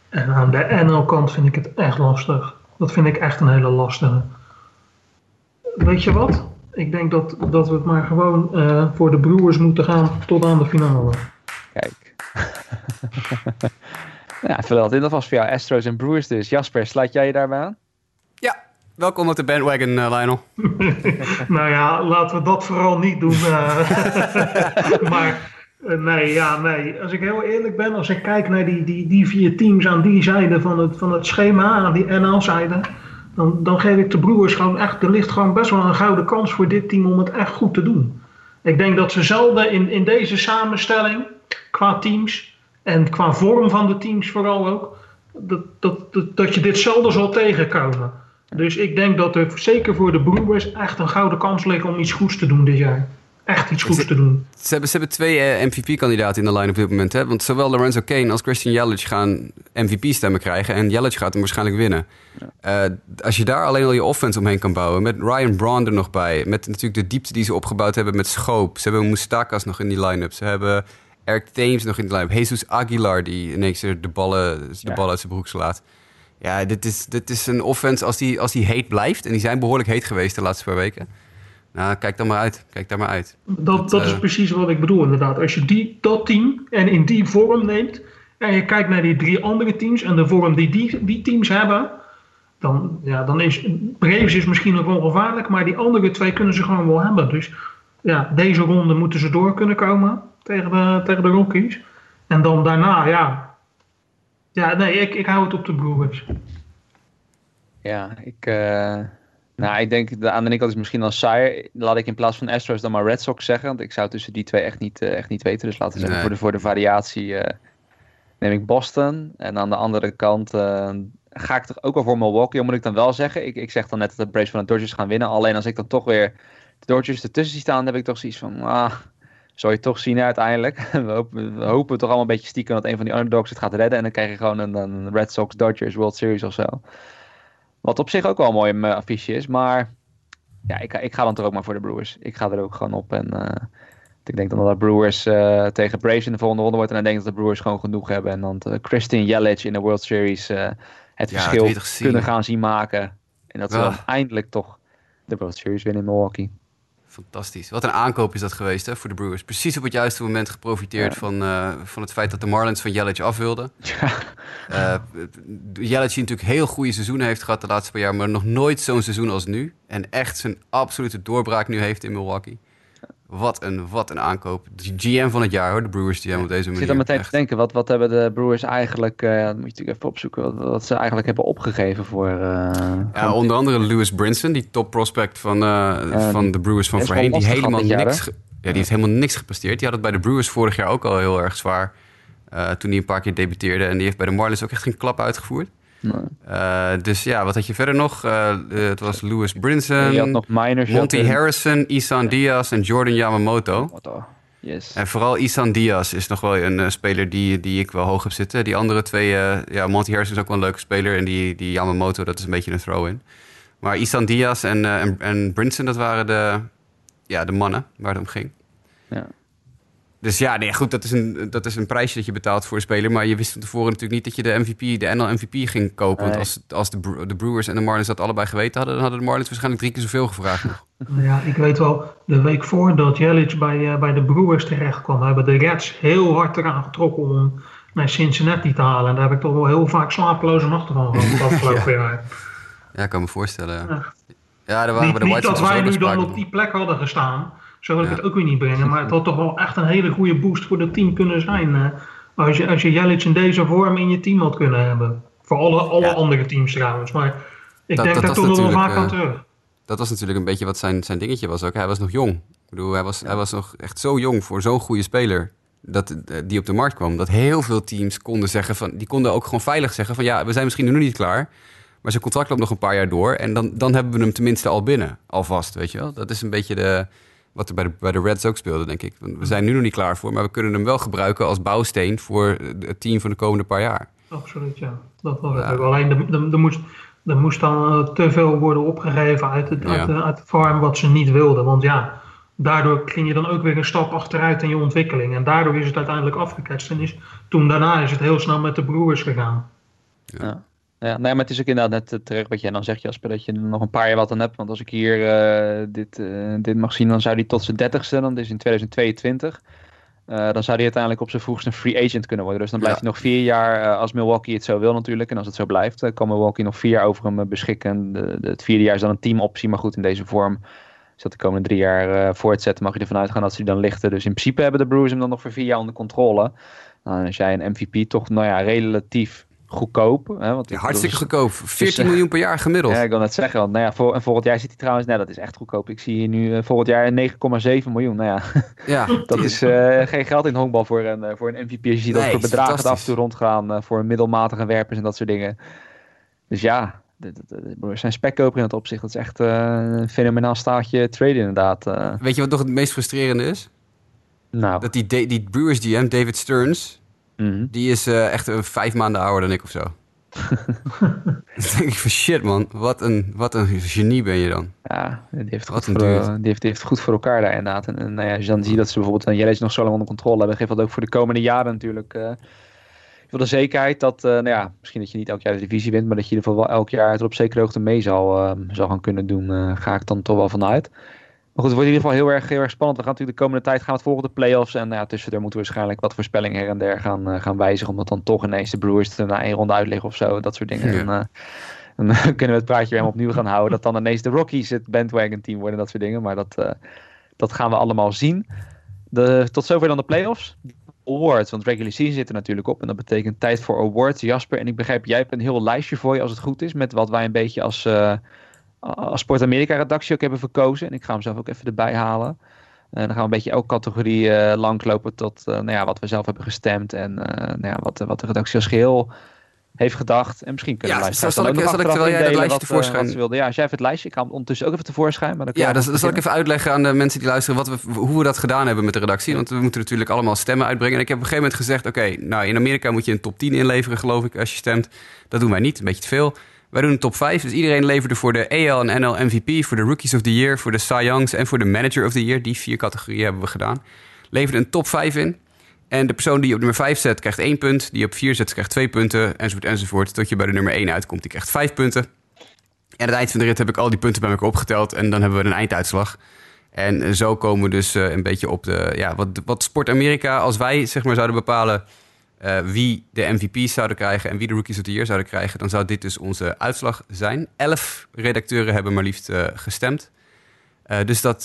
En aan de NL kant vind ik het echt lastig. Dat vind ik echt een hele lastige. Weet je wat? Ik denk dat we het maar gewoon voor de Brewers moeten gaan tot aan de finale. Kijk. Vul dat in alvast voor jou. Astros en Brewers dus. Jasper, sluit jij je daarbij aan? Ja, welkom op de bandwagon, Lionel. Laten we dat vooral niet doen. Maar... Nee. Als ik heel eerlijk ben, als ik kijk naar die 4 teams aan die zijde van het schema, aan die NL-zijde, dan geef ik de Brewers gewoon echt, er ligt gewoon best wel een gouden kans voor dit team om het echt goed te doen. Ik denk dat ze zelden in deze samenstelling, qua teams en qua vorm van de teams vooral ook, dat je dit zelden zal tegenkomen. Dus ik denk dat er zeker voor de Brewers echt een gouden kans ligt om iets goeds te doen dit jaar. echt iets goeds te doen. Ze hebben twee MVP-kandidaten in de line op dit moment. Hè? Want zowel Lorenzo Cain als Christian Yelich gaan MVP-stemmen krijgen. En Yelich gaat hem waarschijnlijk winnen. Ja. Als je daar alleen al je offense omheen kan bouwen. Met Ryan Braun er nog bij. Met natuurlijk de diepte die ze opgebouwd hebben met Schoop. Ze hebben Moustakas nog in die line-up. Ze hebben Eric Thames nog in de line-up. Jesus Aguilar die ineens de ballen uit zijn broek slaat. Ja, dit is een offense als die heet blijft. En die zijn behoorlijk heet geweest de laatste paar weken. Nou, kijk daar maar uit. Dat is precies wat ik bedoel, inderdaad. Als je dat team en in die vorm neemt en je kijkt naar die drie andere teams en de vorm die teams hebben, dan is Braves is misschien nog wel gevaarlijk, maar die andere twee kunnen ze gewoon wel hebben. Dus ja, deze ronde moeten ze door kunnen komen tegen de Rockies. En dan daarna, ik hou het op de Brewers. Ja, ik denk aan de kant is misschien dan saai. Laat ik in plaats van Astros dan maar Red Sox zeggen. Want ik zou tussen die twee echt niet weten. Dus laten we zeggen, voor de variatie neem ik Boston. En aan de andere kant ga ik toch ook al voor Milwaukee. Moet ik dan wel zeggen. Ik zeg dan net dat de Braves van de Dodgers gaan winnen. Alleen als ik dan toch weer de Dodgers ertussen zie staan, heb ik toch zoiets van, zal je toch zien uiteindelijk. We hopen toch allemaal een beetje stiekem dat een van die underdogs het gaat redden. En dan krijg je gewoon een Red Sox Dodgers World Series of zo. Wat op zich ook wel een mooi affiche is. Maar ja, ik ga dan toch ook maar voor de Brewers. Ik ga er ook gewoon op. En ik denk dan dat de Brewers tegen Braves in de volgende ronde wordt. En dan denk ik dat de Brewers gewoon genoeg hebben. En dan Christian Yelich in de World Series het verschil kunnen gaan zien maken. En dat ze dan eindelijk toch de World Series winnen in Milwaukee. Fantastisch. Wat een aankoop is dat geweest, hè, voor de Brewers. Precies op het juiste moment geprofiteerd van het feit dat de Marlins van Yelich af wilden. Ja. Yelich die natuurlijk heel goede seizoenen heeft gehad de laatste paar jaar, maar nog nooit zo'n seizoen als nu. En echt zijn absolute doorbraak nu heeft in Milwaukee. Wat een aankoop. De GM van het jaar, hoor, de Brewers GM op deze manier. Ik zit dan meteen te denken, wat hebben de Brewers eigenlijk, dat moet je natuurlijk even opzoeken, wat ze eigenlijk hebben opgegeven voor... ja, onder andere Lewis Brinson, die top prospect van de Brewers van voorheen. Die helemaal heeft helemaal niks gepresteerd. Die had het bij de Brewers vorig jaar ook al heel erg zwaar. Toen hij een paar keer debuteerde. En die heeft bij de Marlins ook echt geen klap uitgevoerd. Nee. Dus ja, wat had je verder nog? Het was Lewis Brinson, je had nog Miners, Monty Harrison, Isan Diaz en Jordan Yamamoto. Yes. En vooral Isan Diaz is nog wel een speler die ik wel hoog heb zitten. Die andere twee, Monty Harrison is ook wel een leuke speler. En die Yamamoto, dat is een beetje een throw-in. Maar Isan Diaz en Brinson, dat waren de mannen waar het om ging. Ja. Dus ja, nee, goed, dat is een prijsje dat je betaalt voor een speler. Maar je wist van tevoren natuurlijk niet dat je de NL MVP ging kopen. Nee. Want als de Brewers en de Marlins dat allebei geweten hadden, dan hadden de Marlins waarschijnlijk 3 keer zoveel gevraagd. Ja, ik weet wel, de week voordat Yelich bij de Brewers terecht kwam, hebben de Reds heel hard eraan getrokken om hem naar Cincinnati te halen. En daar heb ik toch wel heel vaak slapeloze nachten van gehad afgelopen jaar. Ja, ik kan me voorstellen. Ja. Ja, daar waren niet dat wij nu dan op die plek hadden gestaan. Zo wil ik het ook weer niet brengen. Maar het had toch wel echt een hele goede boost voor dat team kunnen zijn. Als je Yelich in deze vorm in je team had kunnen hebben. Voor alle andere teams trouwens. Maar ik denk dat toch nog vaak aan terug. Dat was natuurlijk een beetje wat zijn dingetje was ook. Hij was nog jong. Ik bedoel, hij was nog echt zo jong voor zo'n goede speler. Die op de markt kwam. Dat heel veel teams konden zeggen van... Die konden ook gewoon veilig zeggen van... Ja, we zijn misschien nu niet klaar. Maar zijn contract loopt nog een paar jaar door. En dan hebben we hem tenminste al binnen. Alvast, weet je wel. Dat is een beetje de... Wat er bij de Reds ook speelde, denk ik. We zijn nu nog niet klaar voor, maar we kunnen hem wel gebruiken als bouwsteen voor het team van de komende paar jaar. Absoluut, ja. Dat was het ook. Alleen er moest dan te veel worden opgegeven uit de farm wat ze niet wilden. Want ja, daardoor ging je dan ook weer een stap achteruit in je ontwikkeling. En daardoor is het uiteindelijk afgeketst. En daarna is het heel snel met de Brewers gegaan. Ja. Ja, nou ja, maar het is ook inderdaad net terecht wat jij dan zegt, Jasper, dat je nog een paar jaar wat aan hebt. Want als ik hier dit mag zien, dan zou hij tot zijn 30ste, dan is in 2022, dan zou hij uiteindelijk op zijn vroegst een free agent kunnen worden. Dus dan blijft hij nog 4 jaar, als Milwaukee het zo wil natuurlijk. En als het zo blijft, kan Milwaukee nog 4 jaar over hem beschikken. Het 4e jaar is dan een teamoptie, maar goed, in deze vorm, dus dat de komende 3 jaar voortzetten, mag je ervan uitgaan dat ze die dan lichten. Dus in principe hebben de Brewers hem dan nog voor 4 jaar onder controle. Nou, als jij een MVP toch, nou ja, relatief... goedkoop. Hè, want hartstikke goedkoop. 14 miljoen per jaar gemiddeld. Ja, ik wil net zeggen. Want, nou ja, volgend jaar zit hij trouwens... Nou, dat is echt goedkoop. Ik zie hier nu volgend jaar 9,7 miljoen. Nou ja, dat is geen geld in honkbal voor een MVP. Je ziet ook voor bedragen af en toe rondgaan. Voor middelmatige werpers en dat soort dingen. Dus ja, Zijn spekkoper in dat opzicht. Dat is echt een fenomenaal staartje trade inderdaad. Weet je wat nog het meest frustrerende is? Nou. Dat die Brewers GM, David Stearns... Mm-hmm. Die is echt 5 maanden ouder dan ik of zo. Dan denk ik van shit man, wat een genie ben je dan. Ja, die heeft goed voor elkaar daar inderdaad. En nou ja, als je dan ziet dat ze bijvoorbeeld Yelich nog zo lang onder controle hebben, geeft dat ook voor de komende jaren natuurlijk de zekerheid dat, nou ja, misschien dat je niet elk jaar de divisie wint, maar dat je in ieder geval wel elk jaar er op zekere hoogte mee zal gaan kunnen doen, ga ik dan toch wel vanuit. Maar goed, het wordt in ieder geval heel erg spannend. We gaan natuurlijk de komende tijd gaan het volgen op de playoffs. En ja, tussendoor moeten we waarschijnlijk wat voorspellingen her en der gaan wijzigen. Omdat dan toch ineens de Brewers er na 1 ronde uitleggen of zo. Dat soort dingen. Ja. En dan kunnen we het praatje weer helemaal opnieuw gaan houden. Dat dan ineens de Rockies het bandwagon team worden en dat soort dingen. Maar dat gaan we allemaal zien. Tot zover dan de playoffs. Awards, want regular season zit er natuurlijk op. En dat betekent tijd voor awards. Jasper, en ik begrijp, jij hebt een heel lijstje voor je als het goed is. Met wat wij een beetje als Sportamerika-redactie ook hebben verkozen. En ik ga hem zelf ook even erbij halen. En dan gaan we een beetje elke categorie langslopen tot wat we zelf hebben gestemd. En wat de redactie als geheel heeft gedacht. En misschien kunnen luisteren. Zal ik terwijl jij het lijstje tevoorschijn... Ja, als jij even het lijstje... Ik kan hem ondertussen ook even tevoorschijn. Maar dan zal ik even uitleggen aan de mensen die luisteren hoe we dat gedaan hebben met de redactie. Want we moeten natuurlijk allemaal stemmen uitbrengen. En ik heb op een gegeven moment gezegd... Oké, in Amerika moet je een top 10 inleveren, geloof ik, als je stemt. Dat doen wij niet, een beetje te veel. Wij doen een top 5, dus iedereen leverde voor de AL en NL MVP, voor de Rookies of the Year, voor de Cy Youngs en voor de Manager of the Year. Die 4 categorieën hebben we gedaan. Leverde een top 5 in. En de persoon die op nummer 5 zet krijgt 1 punt. Die op 4 zet krijgt 2 punten, enzovoort. Tot je bij de nummer 1 uitkomt, die krijgt 5 punten. En aan het eind van de rit heb ik al die punten bij elkaar opgeteld en dan hebben we een einduitslag. En zo komen we dus een beetje op de... Ja, wat Sportamerika, als wij zeg maar zouden bepalen... wie de MVP's zouden krijgen en wie de Rookies of the Year zouden krijgen... dan zou dit dus onze uitslag zijn. 11 redacteuren hebben maar liefst gestemd. Dus dat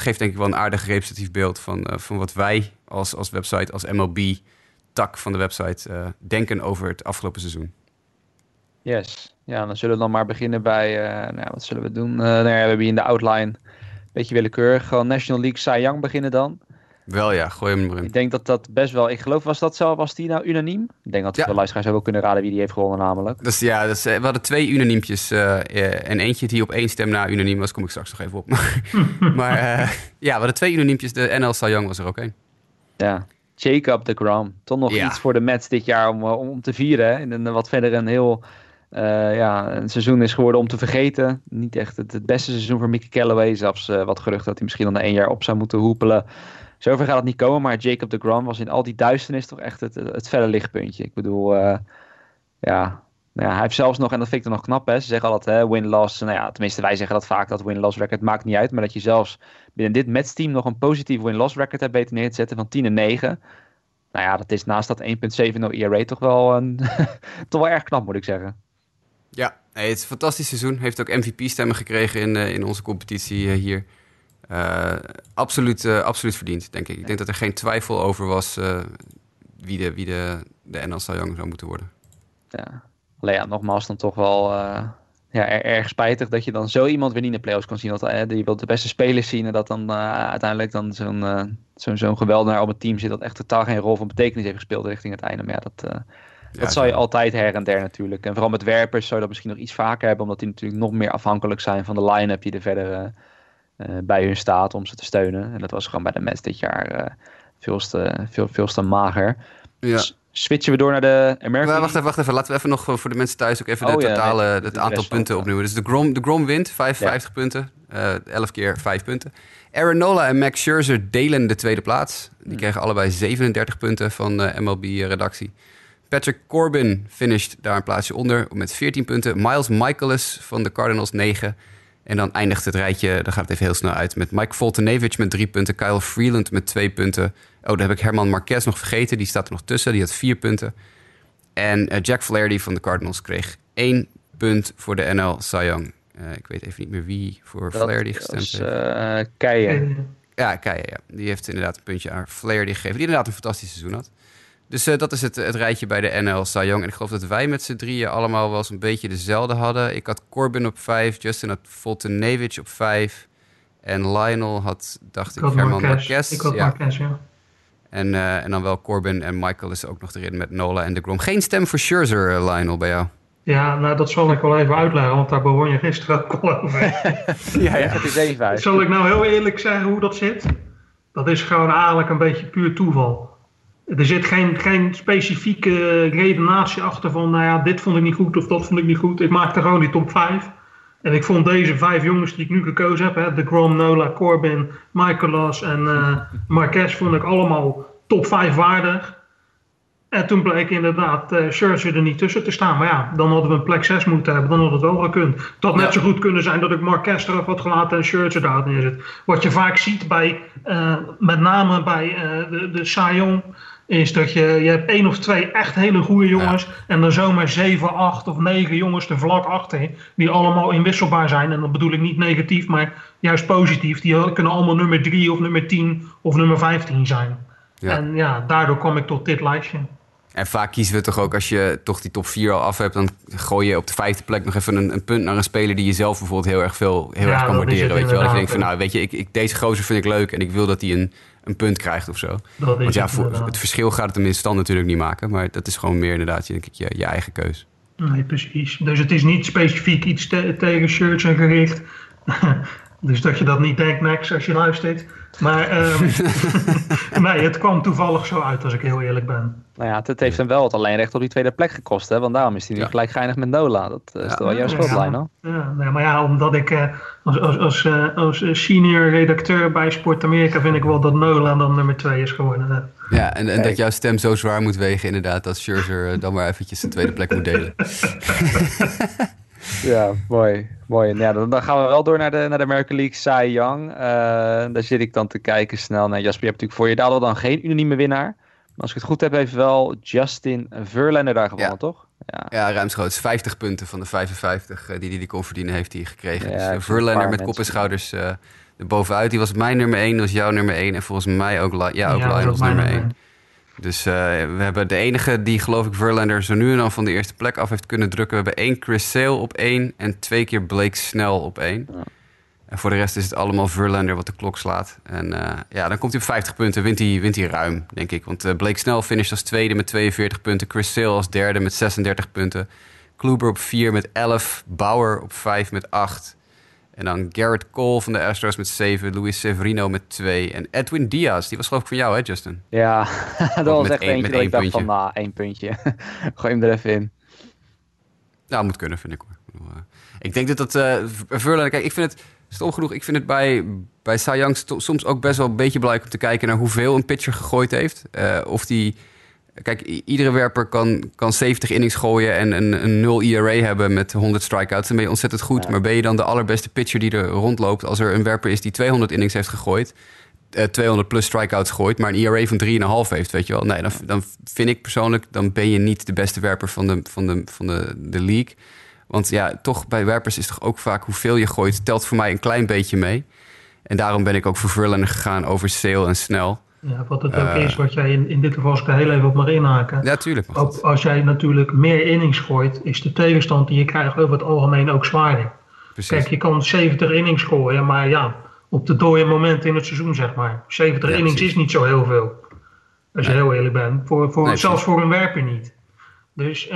geeft denk ik wel een aardig representatief beeld... van wat wij als website, als MLB-tak van de website... denken over het afgelopen seizoen. Yes. Ja, dan zullen we dan maar beginnen bij... wat zullen we doen? We hebben hier in de outline een beetje willekeurig... gewoon National League Cy Young beginnen dan... Wel ja, gooi hem erin. Ik denk dat best wel... Ik geloof, was die nou unaniem? Ik denk dat de luisteraars hebben ook kunnen raden wie die heeft gewonnen namelijk. Dus we hadden 2 unaniempjes. En eentje die op 1 stem na unaniem was. Kom ik straks nog even op. Maar we hadden 2 unaniempjes. De NL Cy Young was er ook 1. Ja, Jacob de Grom. Toch nog iets voor de Mets dit jaar om te vieren. Hè? En wat verder een heel... een seizoen is geworden om te vergeten. Niet echt het beste seizoen voor Mickey Callaway. Zelfs wat gerucht dat hij misschien al na 1 jaar op zou moeten hoepelen. Zover gaat het niet komen, maar Jacob de Grom was in al die duisternis toch echt het felle lichtpuntje. Ik bedoel, hij heeft zelfs nog, en dat vind ik dan nog knap, hè, ze zeggen altijd win-loss, tenminste wij zeggen dat vaak, dat win-loss record maakt niet uit, maar dat je zelfs binnen dit matchteam nog een positief win-loss record hebt weten neer te zetten van 10-9. Nou ja, dat is naast dat 1.70 ERA toch wel, erg knap, moet ik zeggen. Ja, nee, het is een fantastisch seizoen. Heeft ook MVP-stemmen gekregen in onze competitie hier. Absoluut verdiend, denk ik. Ik denk dat er geen twijfel over was wie de NL Cy Young zou moeten worden. Ja. Alleen ja, nogmaals dan toch wel erg spijtig dat je dan zo iemand weer niet in de playoffs kan zien. Want je wilt de beste spelers zien en dat dan uiteindelijk dan zo'n geweldenaar op het team zit dat echt totaal geen rol van betekenis heeft gespeeld richting het einde. Maar ja, dat zal je altijd her en der natuurlijk. En vooral met werpers zou je dat misschien nog iets vaker hebben, omdat die natuurlijk nog meer afhankelijk zijn van de line-up die er verder... bij hun staat om ze te steunen. En dat was gewoon bij de Mets dit jaar veel te mager. Ja. Dus switchen we door naar de American League. Wacht even. Laten we even nog voor de mensen thuis ook even het aantal punten opnoemen. Dus de Grom wint, 55 punten. 11 keer 5 punten. Aaron Nola en Max Scherzer delen de tweede plaats. Die kregen allebei 37 punten van de MLB-redactie. Patrick Corbin finished daar een plaatsje onder met 14 punten. Miles Michaelis van de Cardinals 9. En dan eindigt het rijtje, dan gaat het even heel snel uit... met Mike Foltynewicz met 3 punten, Kyle Freeland met 2 punten. Oh, daar heb ik Germán Márquez nog vergeten, die staat er nog tussen, die had 4 punten. En Jack Flaherty van de Cardinals kreeg 1 punt voor de NL Cy Young. Ik weet even niet meer wie voor Flaherty gestemd heeft. Keijer. Ja, Keijer, ja. Die heeft inderdaad een puntje aan Flaherty gegeven, die inderdaad een fantastisch seizoen had. Dus dat is het rijtje bij de NL Cy Young. En ik geloof dat wij met z'n drieën allemaal wel eens een beetje dezelfde hadden. Ik had Corbin op 5, Justin had Foltynewicz op 5. En Lionel had, dacht ik, Germán Márquez. Ik had Márquez, ja. En dan wel Corbin en Michaelis ook nog erin met Nola en de Grom. Geen stem voor Scherzer, Lionel, bij jou? Ja, nou dat zal ik wel even uitleggen, want daar begon je gisteren ook al over. Ja, dat is even uit. Zal ik nou heel eerlijk zeggen hoe dat zit? Dat is gewoon eigenlijk een beetje puur toeval. Er zit geen specifieke redenatie achter van, nou ja, dit vond ik niet goed of dat vond ik niet goed. Ik maakte gewoon die top 5. En ik vond deze 5 jongens die ik nu gekozen heb, hè, de Grom, Nola, Corbin, Michaelis en Marquez, vond ik allemaal top 5 waardig. En toen bleek inderdaad Scherzer er niet tussen te staan. Maar ja, dan hadden we een plek 6 moeten hebben. Dan had het wel gekund. Het had net zo goed kunnen zijn dat ik Marquez eraf had gelaten en Scherzer daar had neerzet. Wat je vaak ziet bij, met name bij de Cy Young, is dat je hebt 1 of 2 echt hele goede jongens. Ja. En dan zomaar 7, 8 of 9 jongens er vlak achter. Die allemaal inwisselbaar zijn. En dat bedoel ik niet negatief, maar juist positief. Die kunnen allemaal nummer 3 of nummer 10 of nummer 15 zijn. Ja. En ja, daardoor kwam ik tot dit lijstje. En vaak kiezen we toch ook, als je toch die top 4 al af hebt, dan gooi je op de 5e plek nog even een punt naar een speler die je zelf bijvoorbeeld heel erg kan waarderen. Weet je wel? Dat je denkt van, nou weet je, ik, deze gozer vind ik leuk en ik wil dat hij een punt krijgt of zo. Want ja, het verschil gaat het in stand natuurlijk niet maken, maar dat is gewoon meer inderdaad, denk ik, je eigen keus. Nee, precies. Dus het is niet specifiek iets tegen shirts en gericht. Dus dat je dat niet denkt, Max, als je luistert. Maar nee, het kwam toevallig zo uit, als ik heel eerlijk ben. Nou ja, het heeft hem wel het alleenrecht op die tweede plek gekost. Hè? Want daarom is hij nu gelijk geëindigd met Nola. Dat is toch wel jouw schuld, Lionel? Ja, nee, maar ja, omdat ik als senior redacteur bij Sportamerika vind ik wel dat Nola dan nummer 2 is geworden. Hè? Ja, en dat jouw stem zo zwaar moet wegen inderdaad, dat Scherzer dan maar eventjes de tweede plek moet delen. Ja, mooi. Ja, dan gaan we wel door naar de American League Cy Young. Daar zit ik dan te kijken snel naar Jasper. Je hebt natuurlijk voor je dadel dan geen unanieme winnaar. Maar als ik het goed heb, heeft wel Justin Verlander daar gewonnen, toch? Ja, ruimschoots. 50 punten van de 55 die hij kon verdienen, heeft hij gekregen. Ja, dus Verlander met kop en schouders erbovenuit. Die was mijn nummer 1, was jouw nummer 1. En volgens mij ook Lionel's nummer 1. Dus we hebben de enige die, geloof ik, Verlander zo nu en dan van de eerste plek af heeft kunnen drukken. We hebben 1 Chris Sale op 1 en 2 keer Blake Snell op 1. Ja. En voor de rest is het allemaal Verlander wat de klok slaat. En dan komt hij op 50 punten, wint hij ruim, denk ik. Want Blake Snell finisht als tweede met 42 punten. Chris Sale als derde met 36 punten. Kluber op 4 met 11. Bauer op 5 met 8. En dan Garrett Cole van de Astros met 7. Luis Severino met 2. En Edwin Diaz, die was geloof ik van jou, hè, Justin? Ja, dat was echt eentje dat ik dacht van, 1 puntje. Gooi hem er even in. Nou, moet kunnen, vind ik hoor. Ik denk dat Verlander, kijk, ik vind het stom genoeg. Ik vind het bij Cy Young soms ook best wel een beetje belangrijk om te kijken naar hoeveel een pitcher gegooid heeft. Kijk, iedere werper kan 70 innings gooien en een 0 ERA hebben met 100 strikeouts. Dan ben je ontzettend goed. Ja. Maar ben je dan de allerbeste pitcher die er rondloopt als er een werper is die 200 innings heeft gegooid, 200 plus strikeouts gooit, maar een ERA van 3,5 heeft, weet je wel? Nee, dan vind ik persoonlijk, dan ben je niet de beste werper van de league. Want ja, toch bij werpers is toch ook vaak hoeveel je gooit, telt voor mij een klein beetje mee. En daarom ben ik ook voor Verlander gegaan over Sale en Snell. Ja, wat het ook is, wat jij in dit geval, als ik er heel even op mag inhaken. Ja, tuurlijk. Als jij natuurlijk meer innings gooit, is de tegenstand die je krijgt over het algemeen ook zwaarder. Precies. Kijk, je kan 70 innings gooien, maar ja, op de dode momenten in het seizoen, zeg maar. 70 innings is niet zo heel veel, als je heel eerlijk bent. Zelfs voor een werper niet. Dus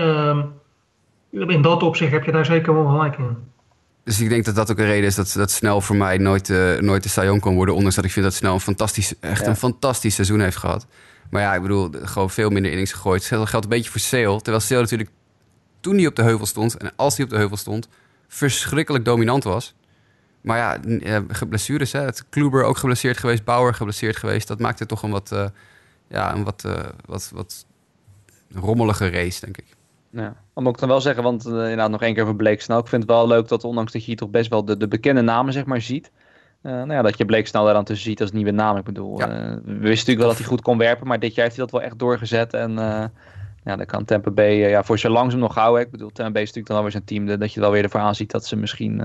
in dat opzicht heb je daar zeker wel gelijk in. Dus ik denk dat dat ook een reden is dat Snell voor mij nooit de Cy Young kon worden. Ondanks dat ik vind dat Snell een fantastisch seizoen heeft gehad. Maar ja, ik bedoel, gewoon veel minder innings gegooid. Dat geldt een beetje voor Sale. Terwijl Sale natuurlijk, toen hij op de heuvel stond en als hij op de heuvel stond, verschrikkelijk dominant was. Maar ja, blessures, hè. Kluber ook geblesseerd geweest, Bauer geblesseerd geweest. Dat maakte toch een wat rommelige race, denk ik. Ja, dat moet ik dan wel zeggen, want inderdaad nog één keer voor Blake Snell. Ik vind het wel leuk dat, ondanks dat je hier toch best wel de bekende namen, zeg maar, ziet. Dat je Blake Snell daar dan tussen ziet als nieuwe naam. Ik bedoel, we wisten natuurlijk wel dat hij goed kon werpen, maar dit jaar heeft hij dat wel echt doorgezet. En dan kan Tampa Bay voor zo langzaam nog houden. Ik bedoel, Tampa Bay is natuurlijk dan alweer zijn team, dat je wel weer ervoor aanziet dat ze misschien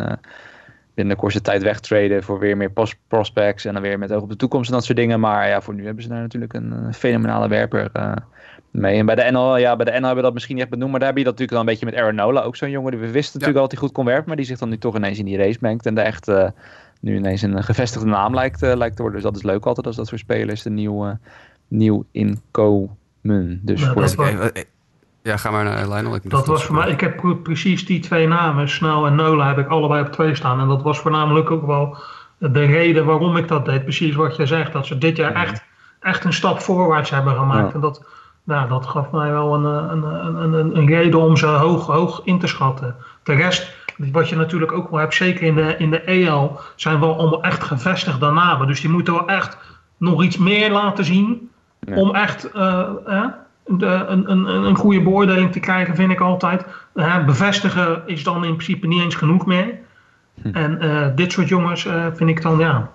binnen de korte tijd wegtraden voor weer meer prospects en dan weer met oog op de toekomst en dat soort dingen. Maar ja, voor nu hebben ze daar natuurlijk een fenomenale werper mee. En bij de NL hebben we dat misschien niet echt benoemd, maar daar heb je dat natuurlijk dan een beetje met Aaron Nola, ook zo'n jongen die we wisten natuurlijk al dat hij goed kon werpen, maar die zich dan nu toch ineens in die race mengt en daar echt nu ineens een gevestigde naam lijkt te worden. Dus dat is leuk altijd als dat voor spelers de nieuw inkomen. Dus ja, Ja, ga maar naar Lionel. Dat was voor mij, ik heb precies die twee namen, Snell en Nola, heb ik allebei op 2 staan. En dat was voornamelijk ook wel de reden waarom ik dat deed. Precies wat jij zegt, dat ze dit jaar echt een stap voorwaarts hebben gemaakt. Ja. En dat, nou, dat gaf mij wel een reden om ze hoog in te schatten. De rest, wat je natuurlijk ook wel hebt, zeker in de EL, zijn wel allemaal echt gevestigde namen. Dus die moeten wel echt nog iets meer laten zien om echt... Een goede beoordeling te krijgen, vind ik altijd. Bevestigen is dan in principe niet eens genoeg meer. En dit soort jongens vind ik dan,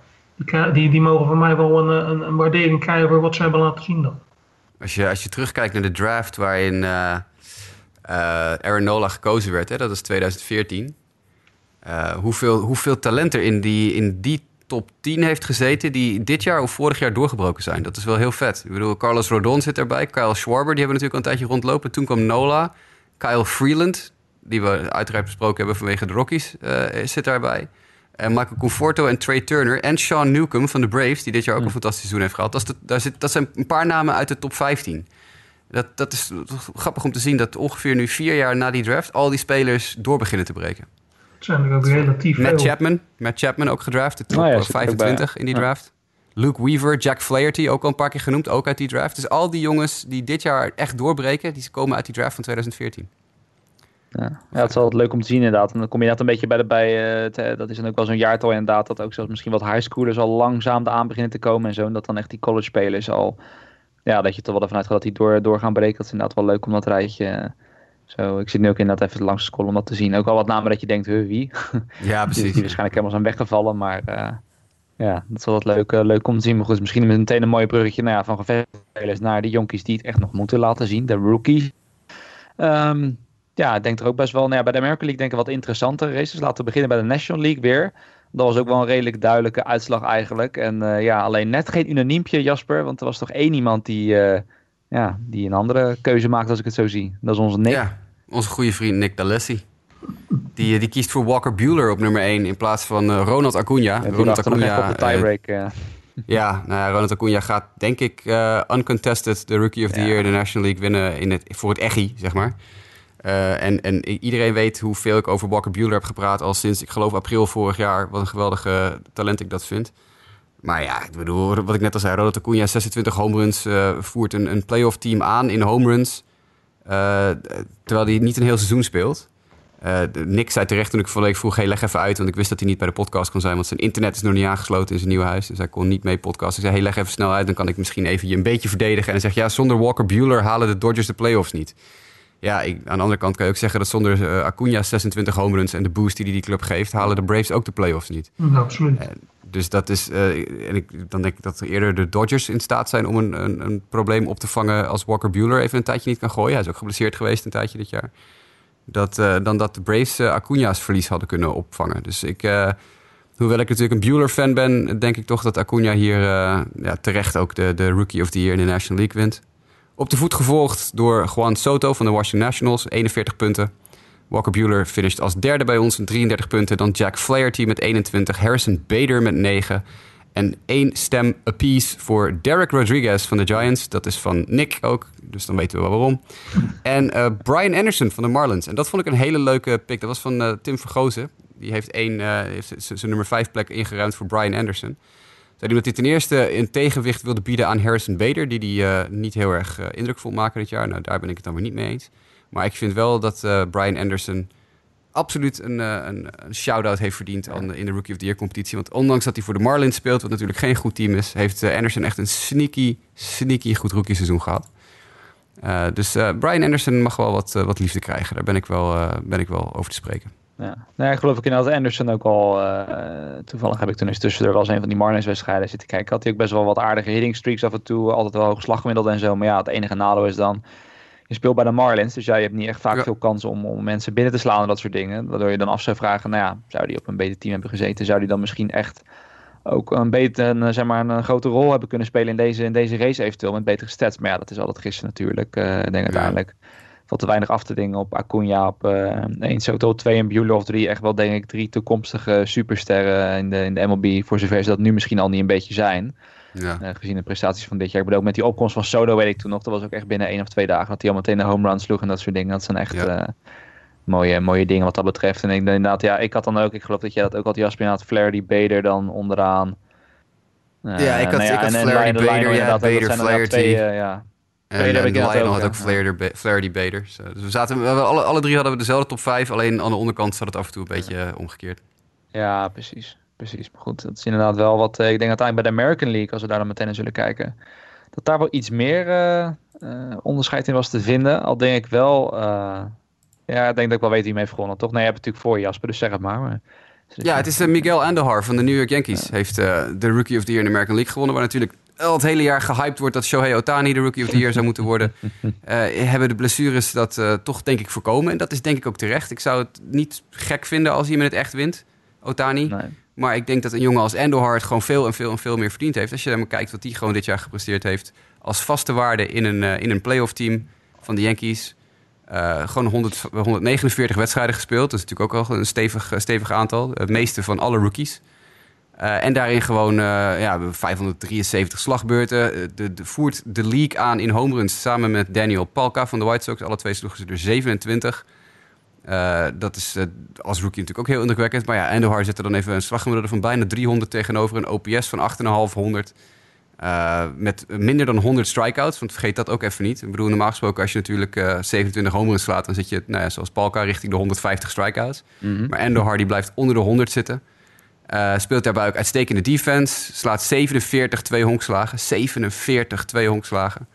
die mogen van mij wel een waardering krijgen voor wat ze hebben laten zien dan. Als je terugkijkt naar de draft waarin Aaron Nola gekozen werd, hè, dat is 2014. Hoeveel talent er in die top 10 heeft gezeten die dit jaar of vorig jaar doorgebroken zijn. Dat is wel heel vet. Ik bedoel, Carlos Rodon zit erbij. Kyle Schwarber, die hebben natuurlijk al een tijdje rondlopen. Toen kwam Nola. Kyle Freeland, die we uiteraard besproken hebben vanwege de Rockies, zit daarbij. En Michael Conforto en Trey Turner. En Sean Newcomb van de Braves, die dit jaar ook een fantastisch seizoen heeft gehad. Dat zijn een paar namen uit de top 15. Dat is grappig om te zien dat ongeveer nu 4 jaar na die draft al die spelers door beginnen te breken. Zijn er ook relatief Matt Chapman ook gedraft, de top 25 in die draft. Luke Weaver, Jack Flaherty, ook al een paar keer genoemd, ook uit die draft. Dus al die jongens die dit jaar echt doorbreken, die komen uit die draft van 2014. Ja, het is altijd leuk om te zien inderdaad. En dan kom je net een beetje dat is dan ook wel zo'n jaartal inderdaad, dat ook zelfs misschien wat highschoolers al langzaam aan beginnen te komen en zo. En dat dan echt die college spelers al, dat je toch wel ervan uitgaat dat die door gaan breken. Dat is inderdaad wel leuk om dat rijtje... Zo, ik zit nu ook inderdaad even langs te scrollen om dat te zien. Ook al wat namen dat je denkt, wie? Ja, precies. Die waarschijnlijk helemaal zijn weggevallen, maar dat is altijd leuk om te zien. Maar goed, misschien meteen een mooi bruggetje van gevestigde naar de jonkies die het echt nog moeten laten zien, de rookies. Ik denk er ook best wel, bij de American League denk ik wat interessanter races. Laten we beginnen bij de National League weer. Dat was ook wel een redelijk duidelijke uitslag eigenlijk. En alleen net geen unaniempje, Jasper, want er was toch één iemand die een andere keuze maakt als ik het zo zie. Dat is onze Nick. Ja, onze goede vriend Nick D'Alessi. Die kiest voor Walker Buehler op nummer 1 in plaats van Ronald Acuña. Ja, Ronald Acuña op de tiebreak. Ronald Acuña gaat denk ik uncontested de Rookie of the Year in de National League winnen voor het echi, zeg maar. En iedereen weet hoeveel ik over Walker Buehler heb gepraat al sinds, ik geloof, april vorig jaar. Wat een geweldige talent ik dat vind. Maar ja, ik bedoel, wat ik net al zei, Ronald Acuña, 26 homeruns, voert een playoff team aan in homeruns, terwijl hij niet een heel seizoen speelt. Nick zei terecht toen ik volledig vroeg, leg even uit, want ik wist dat hij niet bij de podcast kon zijn, want zijn internet is nog niet aangesloten in zijn nieuwe huis, dus hij kon niet mee podcasten. Ik zei, leg even snel uit, dan kan ik misschien even je een beetje verdedigen. En hij zegt, zonder Walker Buehler halen de Dodgers de playoffs niet. Ja, aan de andere kant kan je ook zeggen dat zonder Acuña 26 homeruns en de boost die die club geeft, halen de Braves ook de playoffs niet. Ja, absoluut. Dus dat is... dan denk ik dat eerder de Dodgers in staat zijn om een probleem op te vangen als Walker Buehler even een tijdje niet kan gooien. Hij is ook geblesseerd geweest een tijdje dit jaar. Dan dat de Braves Acuña's verlies hadden kunnen opvangen. Dus ik... hoewel ik natuurlijk een Buehler-fan ben, denk ik toch dat Acuña hier terecht ook de Rookie of the Year in de National League wint. Op de voet gevolgd door Juan Soto van de Washington Nationals, 41 punten. Walker Buehler finished als derde bij ons, 33 punten. Dan Jack Flaherty met 21, Harrison Bader met 9. En 1 stem apiece voor Derek Rodriguez van de Giants. Dat is van Nick ook, dus dan weten we wel waarom. En Brian Anderson van de Marlins. En dat vond ik een hele leuke pick. Dat was van Tim Vergozen. Die heeft zijn nummer 5 plek ingeruimd voor Brian Anderson. Zei hij dat hij ten eerste een tegenwicht wilde bieden aan Harrison Bader, die hij niet heel erg indruk vond maken dit jaar. Nou, daar ben ik het dan weer niet mee eens. Maar ik vind wel dat Brian Anderson absoluut een shout-out heeft verdiend in de Rookie of the Year competitie. Want ondanks dat hij voor de Marlins speelt, wat natuurlijk geen goed team is, heeft Anderson echt een sneaky goed rookie seizoen gehad. Dus Brian Anderson mag wel wat liefde krijgen. Daar ben ik wel over te spreken. Ja. Nou, ik geloof ik inderdaad Anderson ook al. Toevallig heb ik toen eens tussendoor wel eens een van die Marlins-wedstrijden zitten kijken. Had hij ook best wel wat aardige hitting streaks af en toe. Altijd wel hoog slaggemiddeld en zo. Maar ja, het enige nadeel is dan, je speelt bij de Marlins, dus je hebt niet echt vaak veel kansen om mensen binnen te slaan en dat soort dingen. Waardoor je dan af zou vragen, zou die op een beter team hebben gezeten? Zou die dan misschien echt ook een grote rol hebben kunnen spelen in deze race eventueel met betere stats? Maar ja, dat is altijd gisteren natuurlijk. Ik denk uiteindelijk valt te weinig af te dingen op Acuña, op 1 Soto, 2 en Buehler of 3. Echt wel, denk ik, 3 toekomstige supersterren in de MLB, voor zover ze dat nu misschien al niet een beetje zijn. Ja. Gezien de prestaties van dit jaar. Ik bedoel, met die opkomst van Soto weet ik toen nog. Dat was ook echt binnen 1 of 2 dagen. Dat hij al meteen de home run sloeg en dat soort dingen. Dat zijn echt mooie dingen wat dat betreft. En ik, inderdaad, ja, ik had dan ook. Ik geloof dat jij dat ook had, Jasper. Inderdaad, Flaherty, Bader dan onderaan. Ik had Flaherty, Bader. Ja, Bader, Flaherty. En Lionel had ook Flaherty, Bader. Dus we zaten, alle drie hadden we dezelfde top 5. Alleen aan de onderkant zat het af en toe een beetje omgekeerd. Ja, precies. Maar goed, dat is inderdaad wel wat... ik denk uiteindelijk bij de American League, als we daar dan meteen naar zullen kijken... dat daar wel iets meer onderscheid in was te vinden. Al denk ik wel... ik denk dat ik wel weet wie mee heeft gewonnen, toch? Nee, je hebt het natuurlijk voor Jasper, dus zeg het maar. Het is Miguel Andujar van de New York Yankees. Heeft de Rookie of the Year in de American League gewonnen... waar natuurlijk al het hele jaar gehyped wordt dat Shohei Otani de Rookie of the Year zou moeten worden. Hebben de blessures dat toch, denk ik, voorkomen. En dat is denk ik ook terecht. Ik zou het niet gek vinden als hij met het echt wint, Otani... Nee. Maar ik denk dat een jongen als Andujar gewoon veel meer verdiend heeft. Als je dan kijkt wat hij gewoon dit jaar gepresteerd heeft... als vaste waarde in een playoff team van de Yankees. Gewoon 149 wedstrijden gespeeld. Dat is natuurlijk ook al een stevig aantal. Het meeste van alle rookies. En daarin gewoon 573 slagbeurten. Voert de league aan in home runs samen met Daniel Palka van de White Sox. Alle twee sloegen ze er 27... dat is als rookie natuurlijk ook heel indrukwekkend. Maar ja, Andujar zet er dan even een slaggemiddelde van bijna 300 tegenover. Een OPS van 8,500. Met minder dan 100 strikeouts. Want vergeet dat ook even niet. Ik bedoel, normaal gesproken als je natuurlijk 27 home runs slaat... dan zit je, zoals Palka, richting de 150 strikeouts. Mm-hmm. Maar Andujar die blijft onder de 100 zitten. Speelt daarbij ook uitstekende defense. Slaat 47 2-honkslagen. 47 2-honkslagen.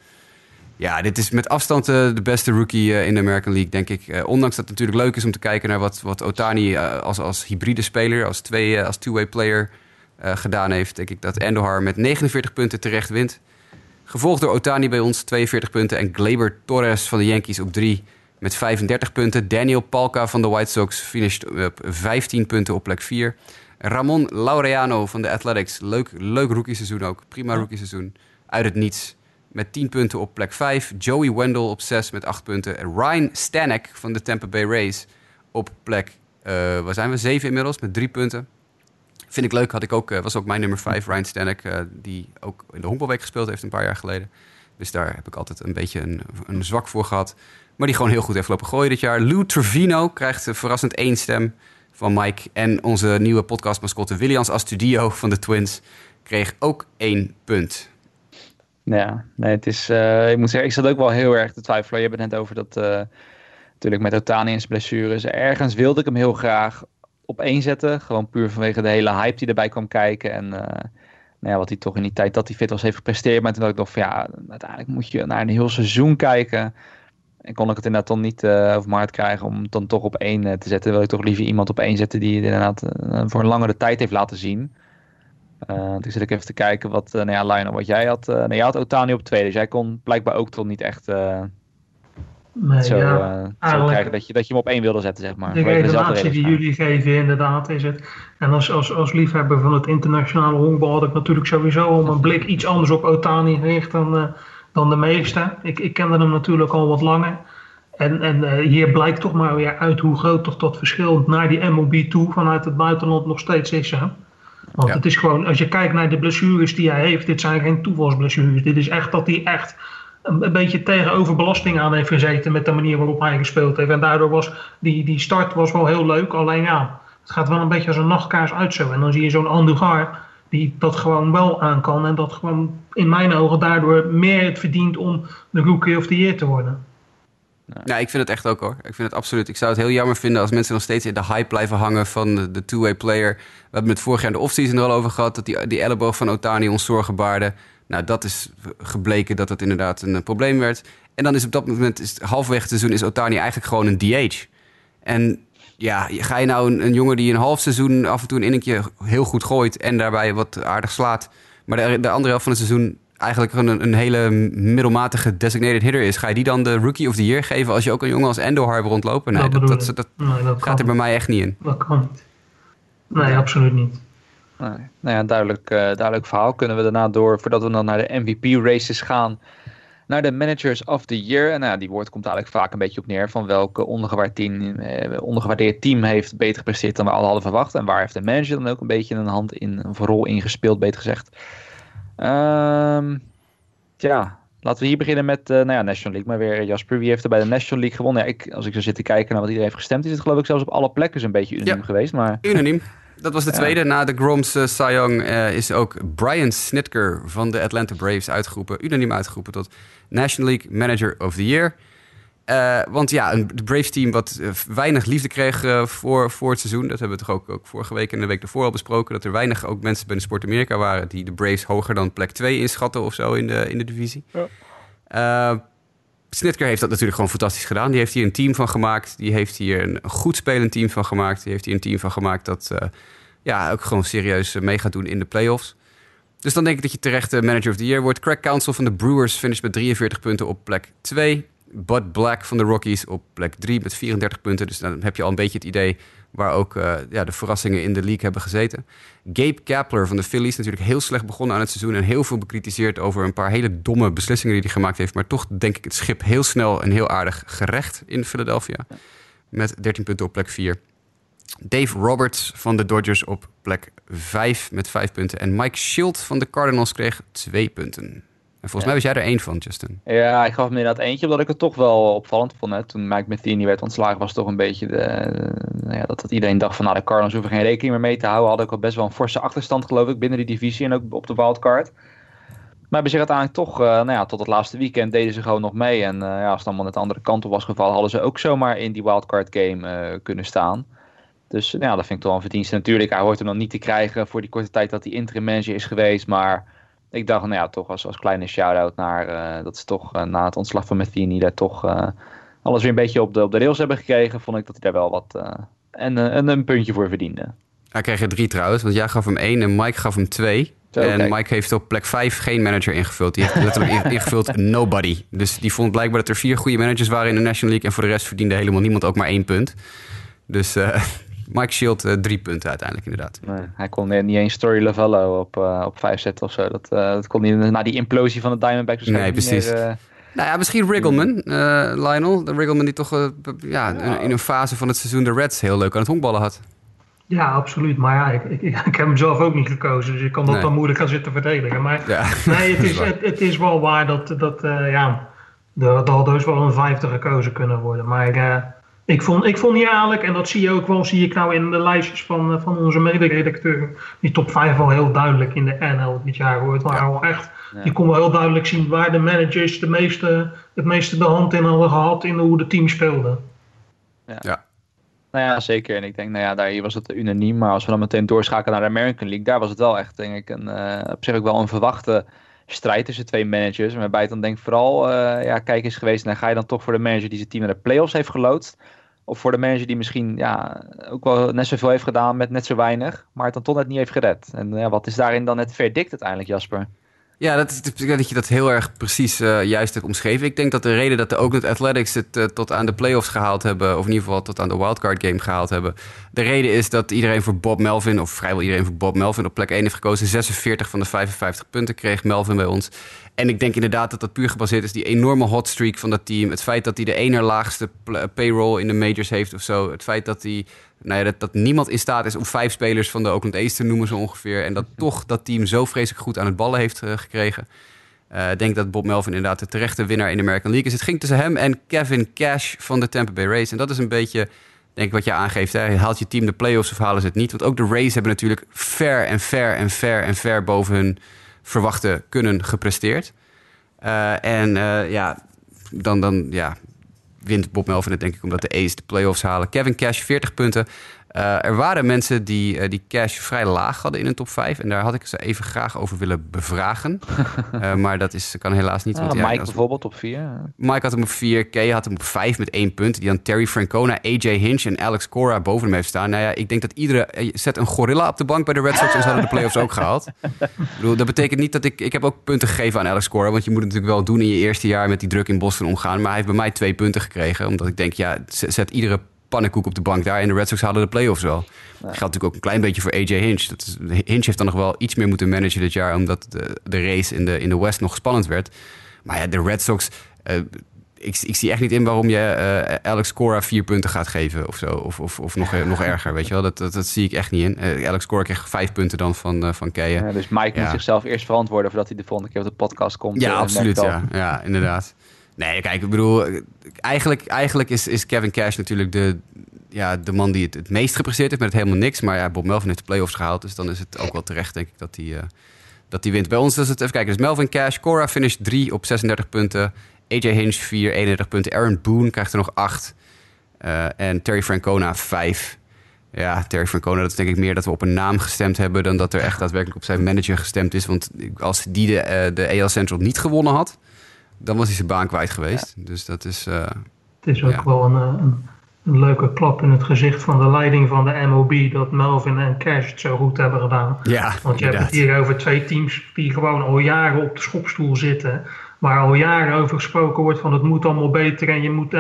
Ja, dit is met afstand de beste rookie in de American League, denk ik. Ondanks dat het natuurlijk leuk is om te kijken naar wat Otani als hybride speler, als two-way player gedaan heeft. Denk ik dat Andujar met 49 punten terecht wint. Gevolgd door Otani bij ons, 42 punten. En Gleyber Torres van de Yankees op 3 met 35 punten. Daniel Palka van de White Sox finished op 15 punten op plek 4. Ramon Laureano van de Athletics. Leuk rookie seizoen ook. Prima rookie seizoen. Uit het niets. Met 10 punten op plek 5. Joey Wendell op 6 met 8 punten. En Ryan Stanek van de Tampa Bay Rays op plek 7 inmiddels met 3 punten. Vind ik leuk. Was ook mijn nummer 5, Ryan Stanek. Die ook in de Honkbalweek gespeeld heeft een paar jaar geleden. Dus daar heb ik altijd een beetje een zwak voor gehad. Maar die gewoon heel goed heeft lopen gooien dit jaar. Lou Trevino krijgt verrassend 1 stem van Mike. En onze nieuwe podcastmascotte Willians Astudillo van de Twins kreeg ook 1 punt. Ja, nee, het is, ik moet zeggen, ik zat ook wel heel erg te twijfelen. Je hebt het net over dat, natuurlijk met Otani en zijn blessures. Ergens wilde ik hem heel graag op één zetten. Gewoon puur vanwege de hele hype die erbij kwam kijken. En wat hij toch in die tijd dat hij fit was heeft gepresteerd. Maar toen dacht ik nog van uiteindelijk moet je naar een heel seizoen kijken. En kon ik het inderdaad dan niet over mijn hart krijgen om het dan toch op 1 te zetten. Wil ik toch liever iemand op 1 zetten die inderdaad voor een langere tijd heeft laten zien. Toen zit ik even te kijken wat, Lionel, wat jij had. Jij had Otani op 2, dus jij kon blijkbaar ook tot niet echt zo krijgen dat je hem op 1 wilde zetten, zeg maar. De relatie die jullie geven, inderdaad, is het. En als liefhebber van het internationale honkbal had ik natuurlijk sowieso om een blik iets anders op Otani gericht dan de meeste. Ik kende hem natuurlijk al wat langer. En hier blijkt toch maar weer uit hoe groot toch dat verschil naar die MLB toe vanuit het buitenland nog steeds is, hè? Want het is gewoon, als je kijkt naar de blessures die hij heeft, dit zijn geen toevalsblessures. Dit is echt dat hij echt een beetje tegen overbelasting aan heeft gezeten met de manier waarop hij gespeeld heeft. En daardoor was die start was wel heel leuk, alleen het gaat wel een beetje als een nachtkaars uit zo. En dan zie je zo'n Andujar die dat gewoon wel aan kan en dat gewoon in mijn ogen daardoor meer het verdient om de Rookie of the Year te worden. Nou, ik vind het echt ook hoor. Ik vind het absoluut. Ik zou het heel jammer vinden als mensen nog steeds in de hype blijven hangen van de two-way player. We hebben het vorig jaar in de offseason er al over gehad, dat die elleboog van Otani ons zorgen baarde. Nou, dat is gebleken dat inderdaad een probleem werd. En dan is op dat moment, halfweg het seizoen, is Otani eigenlijk gewoon een DH. En ja, ga je nou een jongen die een half seizoen af en toe een innetje heel goed gooit en daarbij wat aardig slaat, maar de andere helft van het seizoen eigenlijk een hele middelmatige designated hitter is. Ga je die dan de Rookie of the Year geven als je ook een jongen als Andujar rondlopen? Nee, dat gaat er bij mij echt niet in. Dat kan niet. Nee, absoluut niet. Nee. Nou ja, duidelijk verhaal. Kunnen we daarna door, voordat we dan naar de MVP-races gaan, naar de Managers of the Year. En die woord komt eigenlijk vaak een beetje op neer van welk ondergewaardeerd team heeft beter gepresteerd dan we al hadden verwacht. En waar heeft de manager dan ook een beetje een hand in, of een rol in gespeeld, beter gezegd. Ja, laten we hier beginnen met National League. Maar weer Jasper, wie heeft er bij de National League gewonnen? Ja, als ik zo zit te kijken naar wat iedereen heeft gestemd, is het geloof ik zelfs op alle plekken een beetje unaniem geweest. Maar... unaniem. Dat was de tweede. Na de Groms Cy Young is ook Brian Snitker van de Atlanta Braves uitgeroepen. Unaniem uitgeroepen tot National League Manager of the Year. Want ja, een Braves team wat weinig liefde kreeg voor het seizoen. Dat hebben we toch ook vorige week en de week daarvoor al besproken. Dat er weinig ook mensen bij de Sportamerika waren die de Braves hoger dan plek 2 inschatten of zo in de divisie. Ja. Snitker heeft dat natuurlijk gewoon fantastisch gedaan. Die heeft hier een team van gemaakt. Die heeft hier een goed spelend team van gemaakt. Die heeft hier een team van gemaakt dat ook gewoon serieus mee gaat doen in de playoffs. Dus dan denk ik dat je terecht de Manager of the Year wordt. Craig Counsell van de Brewers finisht met 43 punten op plek 2. Bud Black van de Rockies op plek 3 met 34 punten. Dus dan heb je al een beetje het idee waar ook de verrassingen in de league hebben gezeten. Gabe Kapler van de Phillies, natuurlijk heel slecht begonnen aan het seizoen... en heel veel bekritiseerd over een paar hele domme beslissingen die hij gemaakt heeft. Maar toch denk ik het schip heel snel en heel aardig gerecht in Philadelphia. Met 13 punten op plek 4. Dave Roberts van de Dodgers op plek 5 met 5 punten. En Mike Schilt van de Cardinals kreeg 2 punten. En volgens mij was jij er één van, Justin. Ja, ik gaf hem inderdaad eentje, omdat ik het toch wel opvallend vond. Hè. Toen Mike Matheny werd ontslagen, was het toch een beetje dat iedereen dacht van... de Cardinals hoeven geen rekening meer mee te houden. Hadden ook al best wel een forse achterstand, geloof ik, binnen die divisie en ook op de wildcard. Maar hebben zich uiteindelijk toch, tot het laatste weekend deden ze gewoon nog mee. En als het allemaal net de andere kant op was gevallen, hadden ze ook zomaar in die wildcard game kunnen staan. Dus dat vind ik toch wel een verdienste. Natuurlijk, hij hoort hem dan niet te krijgen voor die korte tijd dat hij interim manager is geweest, maar... ik dacht, toch als kleine shout-out naar dat ze toch na het ontslag van Matheny daar toch alles weer een beetje op de rails hebben gekregen. Vond ik dat hij daar wel wat een puntje voor verdiende. Hij kreeg er 3 trouwens, want jij gaf hem 1 en Mike gaf hem 2. Zo, en kijk. Mike heeft op plek 5 geen manager ingevuld. Die heeft letterlijk ingevuld nobody. Dus die vond blijkbaar dat er 4 goede managers waren in de National League en voor de rest verdiende helemaal niemand ook maar 1 punt. Dus... Mike Schilt 3 punten uiteindelijk inderdaad. Nee, hij kon niet eens Story Lavello op 5 zetten of zo. Dat kon niet na die implosie van de Diamondbacks. Dus nee, precies. Misschien Riggleman, Lionel. De Riggleman die toch in een fase van het seizoen de Reds heel leuk aan het honkballen had. Ja, absoluut. Maar ik heb hem zelf ook niet gekozen. Dus ik kan dat dan moeilijk gaan zitten verdedigen. Maar het is wel waar dat had dus wel een 50 gekozen kunnen worden. Maar... Ik vond niet eigenlijk, en dat zie je ook wel, zie ik nou in de lijstjes van onze mede-redacteuren, die top 5 al heel duidelijk in de NL dit jaar hoort. Maar je kon wel heel duidelijk zien waar de managers het meeste de hand in hadden gehad in hoe de team speelde. Ja. Zeker. En ik denk, hier was het unaniem. Maar als we dan meteen doorschakelen naar de American League, daar was het wel echt, denk ik, op zich ook wel een verwachte strijd tussen 2 managers. Waarbij ik dan denk vooral kijk eens geweest naar, ga je dan toch voor de manager die zijn team naar de playoffs heeft geloodst. Of voor de manager die misschien ook wel net zoveel heeft gedaan met net zo weinig. Maar het dan toch net niet heeft gered. En wat is daarin dan net verdikt uiteindelijk, Jasper? Ja, dat je dat heel erg precies juist hebt omschreven. Ik denk dat de reden dat de Oakland Athletics het tot aan de playoffs gehaald hebben... of in ieder geval tot aan de wildcard game gehaald hebben... de reden is dat iedereen voor Bob Melvin... of vrijwel iedereen voor Bob Melvin op plek 1 heeft gekozen. 46 van de 55 punten kreeg Melvin bij ons. En ik denk inderdaad dat dat puur gebaseerd is... die enorme hot streak van dat team. Het feit dat hij de laagste payroll in de majors heeft of zo. Het feit dat hij... dat niemand in staat is om 5 spelers van de Oakland A's te noemen zo ongeveer. En dat toch dat team zo vreselijk goed aan het ballen heeft gekregen. Ik denk dat Bob Melvin inderdaad de terechte winnaar in de American League is. Het ging tussen hem en Kevin Cash van de Tampa Bay Rays. En dat is een beetje, denk ik, wat je aangeeft. Hè? Haalt je team de playoffs of halen ze het niet? Want ook de Rays hebben natuurlijk ver boven hun verwachten kunnen gepresteerd. Wint Bob Melvin het, denk ik, omdat de A's de playoffs halen. Kevin Cash, 40 punten. Er waren mensen die Cash vrij laag hadden in een top 5. En daar had ik ze even graag over willen bevragen. Maar dat kan helaas niet. Want Mike bijvoorbeeld op 4. Mike had hem op 4. Kay had hem op 5 met 1 punt. Die dan Terry Francona, AJ Hinch en Alex Cora boven hem heeft staan. Ik denk dat iedere... Zet een gorilla op de bank bij de Red Sox en ze hadden de playoffs ook gehaald. Ik bedoel, dat betekent niet dat ik heb ook punten gegeven aan Alex Cora. Want je moet het natuurlijk wel doen in je eerste jaar met die druk in Boston omgaan. Maar hij heeft bij mij 2 punten gekregen. Omdat ik denk, zet iedere... pannenkoek op de bank daar en de Red Sox hadden de playoffs wel. Ja. Dat geldt natuurlijk ook een klein beetje voor AJ Hinch. Hinch heeft dan nog wel iets meer moeten managen dit jaar, omdat de race in de West nog spannend werd. Maar de Red Sox Ik zie echt niet in waarom je Alex Cora 4 punten gaat geven of zo. Of nog erger, weet je wel. Dat zie ik echt niet in. Alex Cora kreeg 5 punten dan van Keien. Dus Mike moet zichzelf eerst verantwoorden voordat hij de volgende keer op de podcast komt. Ja, absoluut. Ja, inderdaad. Nee, kijk, ik bedoel... Eigenlijk is Kevin Cash natuurlijk de man die het meest gepresteerd heeft met het helemaal niks. Maar ja, Bob Melvin heeft de playoffs gehaald. Dus dan is het ook wel terecht, denk ik, dat hij wint. Bij ons is het... Even kijken, dus Melvin Cash. Cora finished 3 op 36 punten. AJ Hinch 4, 31 punten. Aaron Boone krijgt er nog 8. En Terry Francona 5. Ja, Terry Francona, dat is denk ik meer dat we op een naam gestemd hebben... dan dat er echt daadwerkelijk op zijn manager gestemd is. Want als die de AL Central niet gewonnen had... dan was hij zijn baan kwijt geweest. Ja. Dus dat is... het is ook wel een leuke klap in het gezicht van de leiding van de MLB... dat Melvin en Cash het zo goed hebben gedaan. Ja, want je hebt het hier over 2 teams... die gewoon al jaren op de schopstoel zitten... waar al jaren over gesproken wordt van het moet allemaal beter... en je moet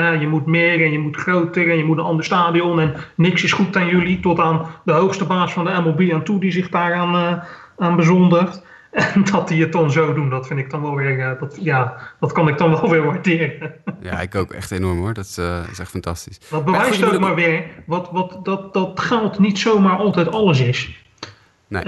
meer en je moet groter en je moet een ander stadion... en niks is goed aan jullie tot aan de hoogste baas van de MLB aan toe... die zich daaraan aan bezondigt. En dat die het dan zo doen, dat vind ik dan wel weer... dat kan ik dan wel weer waarderen. Ja, ik ook echt enorm hoor. Dat is echt fantastisch. Dat bewijst ook maar weer dat geld niet zomaar altijd alles is. Nee.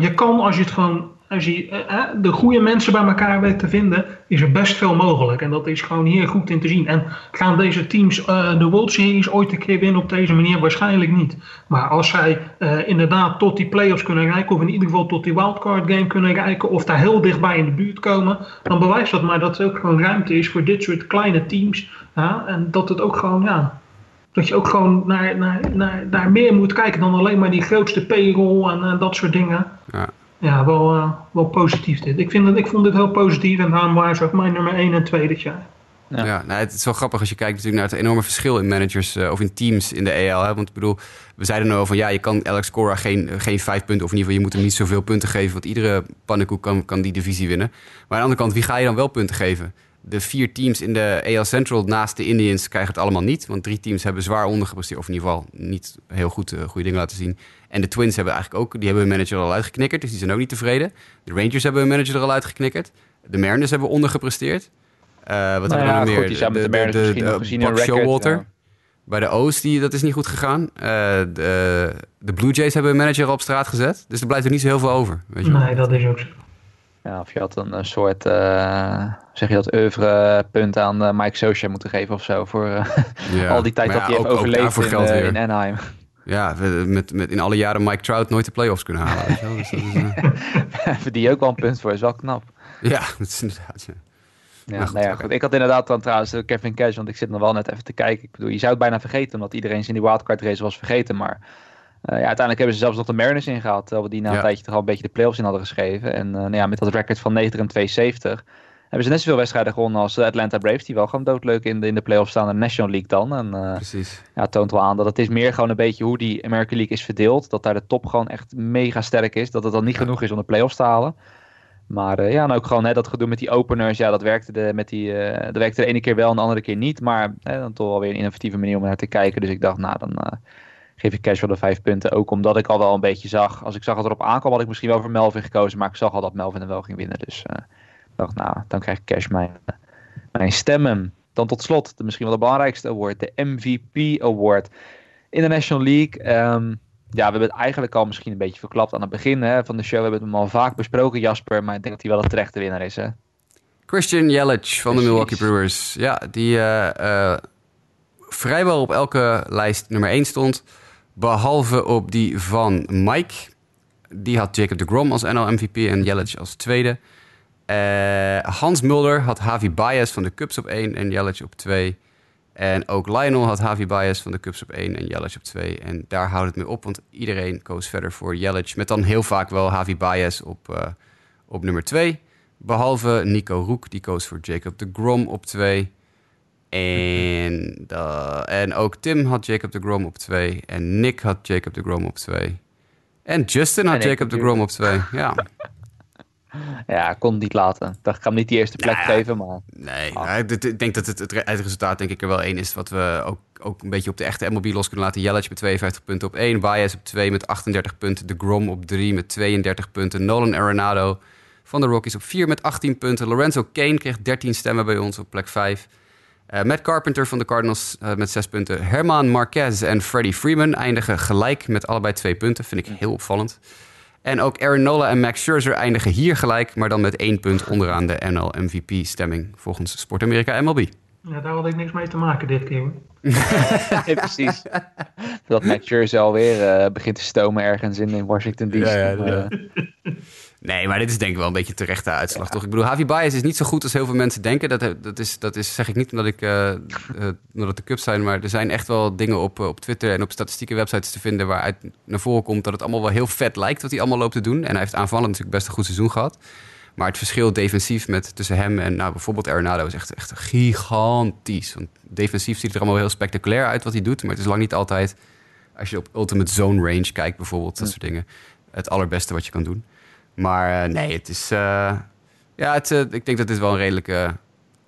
Je kan als je het gewoon... Als je de goede mensen bij elkaar weet te vinden, is er best veel mogelijk. En dat is gewoon hier goed in te zien. En gaan deze teams de World Series ooit een keer winnen op deze manier? Waarschijnlijk niet. Maar als zij inderdaad tot die playoffs kunnen reiken, of in ieder geval tot die wildcard game kunnen reiken, of daar heel dichtbij in de buurt komen, dan bewijst dat maar dat er ook gewoon ruimte is voor dit soort kleine teams. En dat het ook gewoon... Dat je ook gewoon naar meer moet kijken dan alleen maar die grootste payroll en dat soort dingen. Ja. Ja, wel positief dit. Ik vond dit heel positief en daarom waren ze ook mijn nummer 1 en 2 dit jaar. Ja, het is wel grappig als je kijkt natuurlijk naar het enorme verschil in managers of in teams in de AL. Hè? Want ik bedoel, we zeiden nou van je kan Alex Cora geen 5 punten... of in ieder geval je moet hem niet zoveel punten geven... want iedere pannenkoek kan die divisie winnen. Maar aan de andere kant, wie ga je dan wel punten geven? De 4 teams in de AL Central naast de Indians krijgen het allemaal niet. Want 3 teams hebben zwaar ondergepresteerd. Of in ieder geval niet heel goed goede dingen laten zien. En de Twins hebben eigenlijk ook... Die hebben hun manager er al uitgeknikkerd. Dus die zijn ook niet tevreden. De Rangers hebben hun manager er al uitgeknikkerd. De Mariners hebben ondergepresteerd. Wat hebben we nog meer? De Showalter. Ja. Bij de O's, dat is niet goed gegaan. De Blue Jays hebben hun manager al op straat gezet. Dus er blijft er niet zo heel veel over. Weet je wel. Dat is ook zo. Ja, of je had een soort, zeg je dat, oeuvrepunt aan Mike Socia moeten geven of zo. Voor al die tijd dat hij heeft overleefd in Anaheim. Ja, met in alle jaren Mike Trout nooit de playoffs kunnen halen. Weet je wel? Dus dat is, die ook wel een punt voor, is wel knap. Ja, dat is inderdaad, goed. Ik had inderdaad dan trouwens Kevin Cash, want ik zit nog wel net even te kijken. Ik bedoel, je zou het bijna vergeten, omdat iedereen in die wildcard race was vergeten, maar... uiteindelijk hebben ze zelfs nog de Mariners ingehaald. Terwijl we die na een tijdje toch al een beetje de playoffs in hadden geschreven. En met dat record van 90 en 72... hebben ze net zoveel wedstrijden gewonnen als de Atlanta Braves... die wel gewoon doodleuk in de playoffs staan in de National League dan. En, precies. Ja, het toont wel aan dat het is meer gewoon een beetje hoe die American League is verdeeld. Dat daar de top gewoon echt mega sterk is. Dat het dan niet genoeg is om de playoffs te halen. Maar en ook gewoon dat gedoe met die openers. Ja, dat werkte de ene keer wel en de andere keer niet. Maar dan toch wel weer een innovatieve manier om naar te kijken. Dus ik dacht, dan... geef ik Cash wel de 5 punten. Ook omdat ik al wel een beetje zag... Als ik zag dat erop aankwam, had ik misschien wel voor Melvin gekozen. Maar ik zag al dat Melvin er wel ging winnen. Dus ik dacht, dan krijg ik Cash mijn stemmen. Dan tot slot, misschien wel de belangrijkste award. De MVP Award. In de National League. We hebben het eigenlijk al misschien een beetje verklapt aan het begin van de show. We hebben het hem al vaak besproken, Jasper. Maar ik denk dat hij wel de terechte winnaar is, hè? Christian Yelich van de Milwaukee Brewers. Ja, die vrijwel op elke lijst nummer 1 stond... Behalve op die van Mike. Die had Jacob de Grom als NL MVP en Yelich als tweede. Hans Mulder had Javi Baez van de Cubs op 1 en Yelich op 2. En ook Lionel had Javi Baez van de Cubs op 1 en Yelich op 2. En daar houdt het mee op, want iedereen koos verder voor Yelich. Met dan heel vaak wel Javi Baez op nummer 2. Behalve Nico Roek, die koos voor Jacob de Grom op 2. En ook Tim had Jacob de Grom op 2. En Nick had Jacob de Grom op 2. En Justin had Jacob de Grom op 2. Ja. Ik kon het niet laten. Ik ga hem niet die eerste plek geven, maar... Nee, ik denk dat het resultaat denk ik er wel één is... wat we ook een beetje op de echte MLB los kunnen laten. Yelich met 52 punten op 1. Baez op 2 met 38 punten. De Grom op 3 met 32 punten. Nolan Arenado van de Rockies op 4 met 18 punten. Lorenzo Cain kreeg 13 stemmen bij ons op plek 5. Matt Carpenter van de Cardinals met 6 punten. Germán Márquez en Freddie Freeman eindigen gelijk met allebei 2 punten. Vind ik heel opvallend. En ook Aaron Nola en Max Scherzer eindigen hier gelijk, maar dan met 1 punt onderaan de NL MVP-stemming volgens Sportamerika MLB. Ja, daar had ik niks mee te maken dit keer. Nee, precies. Dat Max Scherzer alweer begint te stomen ergens in Washington D.C. Nee, maar dit is denk ik wel een beetje terechte uitslag, toch? Ik bedoel, Javi Baez is niet zo goed als heel veel mensen denken. Dat is zeg ik niet omdat ik omdat het de Cubs zijn, maar er zijn echt wel dingen op Twitter en op statistieke websites te vinden waaruit naar voren komt dat het allemaal wel heel vet lijkt wat hij allemaal loopt te doen. En hij heeft aanvallend natuurlijk best een goed seizoen gehad. Maar het verschil defensief tussen hem en bijvoorbeeld Arenado is echt gigantisch. Want defensief ziet het er allemaal heel spectaculair uit wat hij doet. Maar het is lang niet altijd, als je op ultimate zone range kijkt bijvoorbeeld, dat soort dingen, het allerbeste wat je kan doen. Maar nee, het is... ik denk dat dit wel een redelijke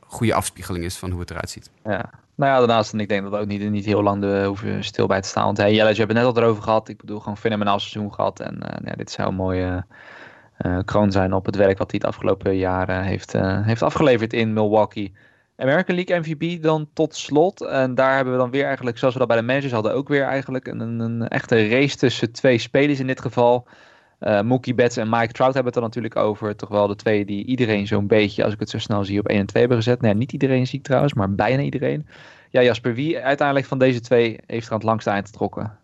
goede afspiegeling is van hoe het eruit ziet. Ja. Nou ja, daarnaast, en ik denk dat we ook niet heel lang hoeven stil bij te staan. Want Yelich, we hebben het net al erover gehad. Ik bedoel, gewoon fenomenaal seizoen gehad. En dit zou een mooie kroon zijn op het werk wat hij het afgelopen jaar heeft afgeleverd in Milwaukee. American League MVP dan tot slot. En daar hebben we dan weer eigenlijk, zoals we dat bij de managers hadden, ook weer eigenlijk een echte race tussen twee spelers in dit geval. Mookie Betts en Mike Trout hebben het er natuurlijk over. Toch wel de twee die iedereen zo'n beetje, als ik het zo snel zie, op 1 en 2 hebben gezet. Nee, niet iedereen zie ik trouwens, maar bijna iedereen. Ja, Jasper, wie uiteindelijk van deze twee heeft er aan het langste eind getrokken?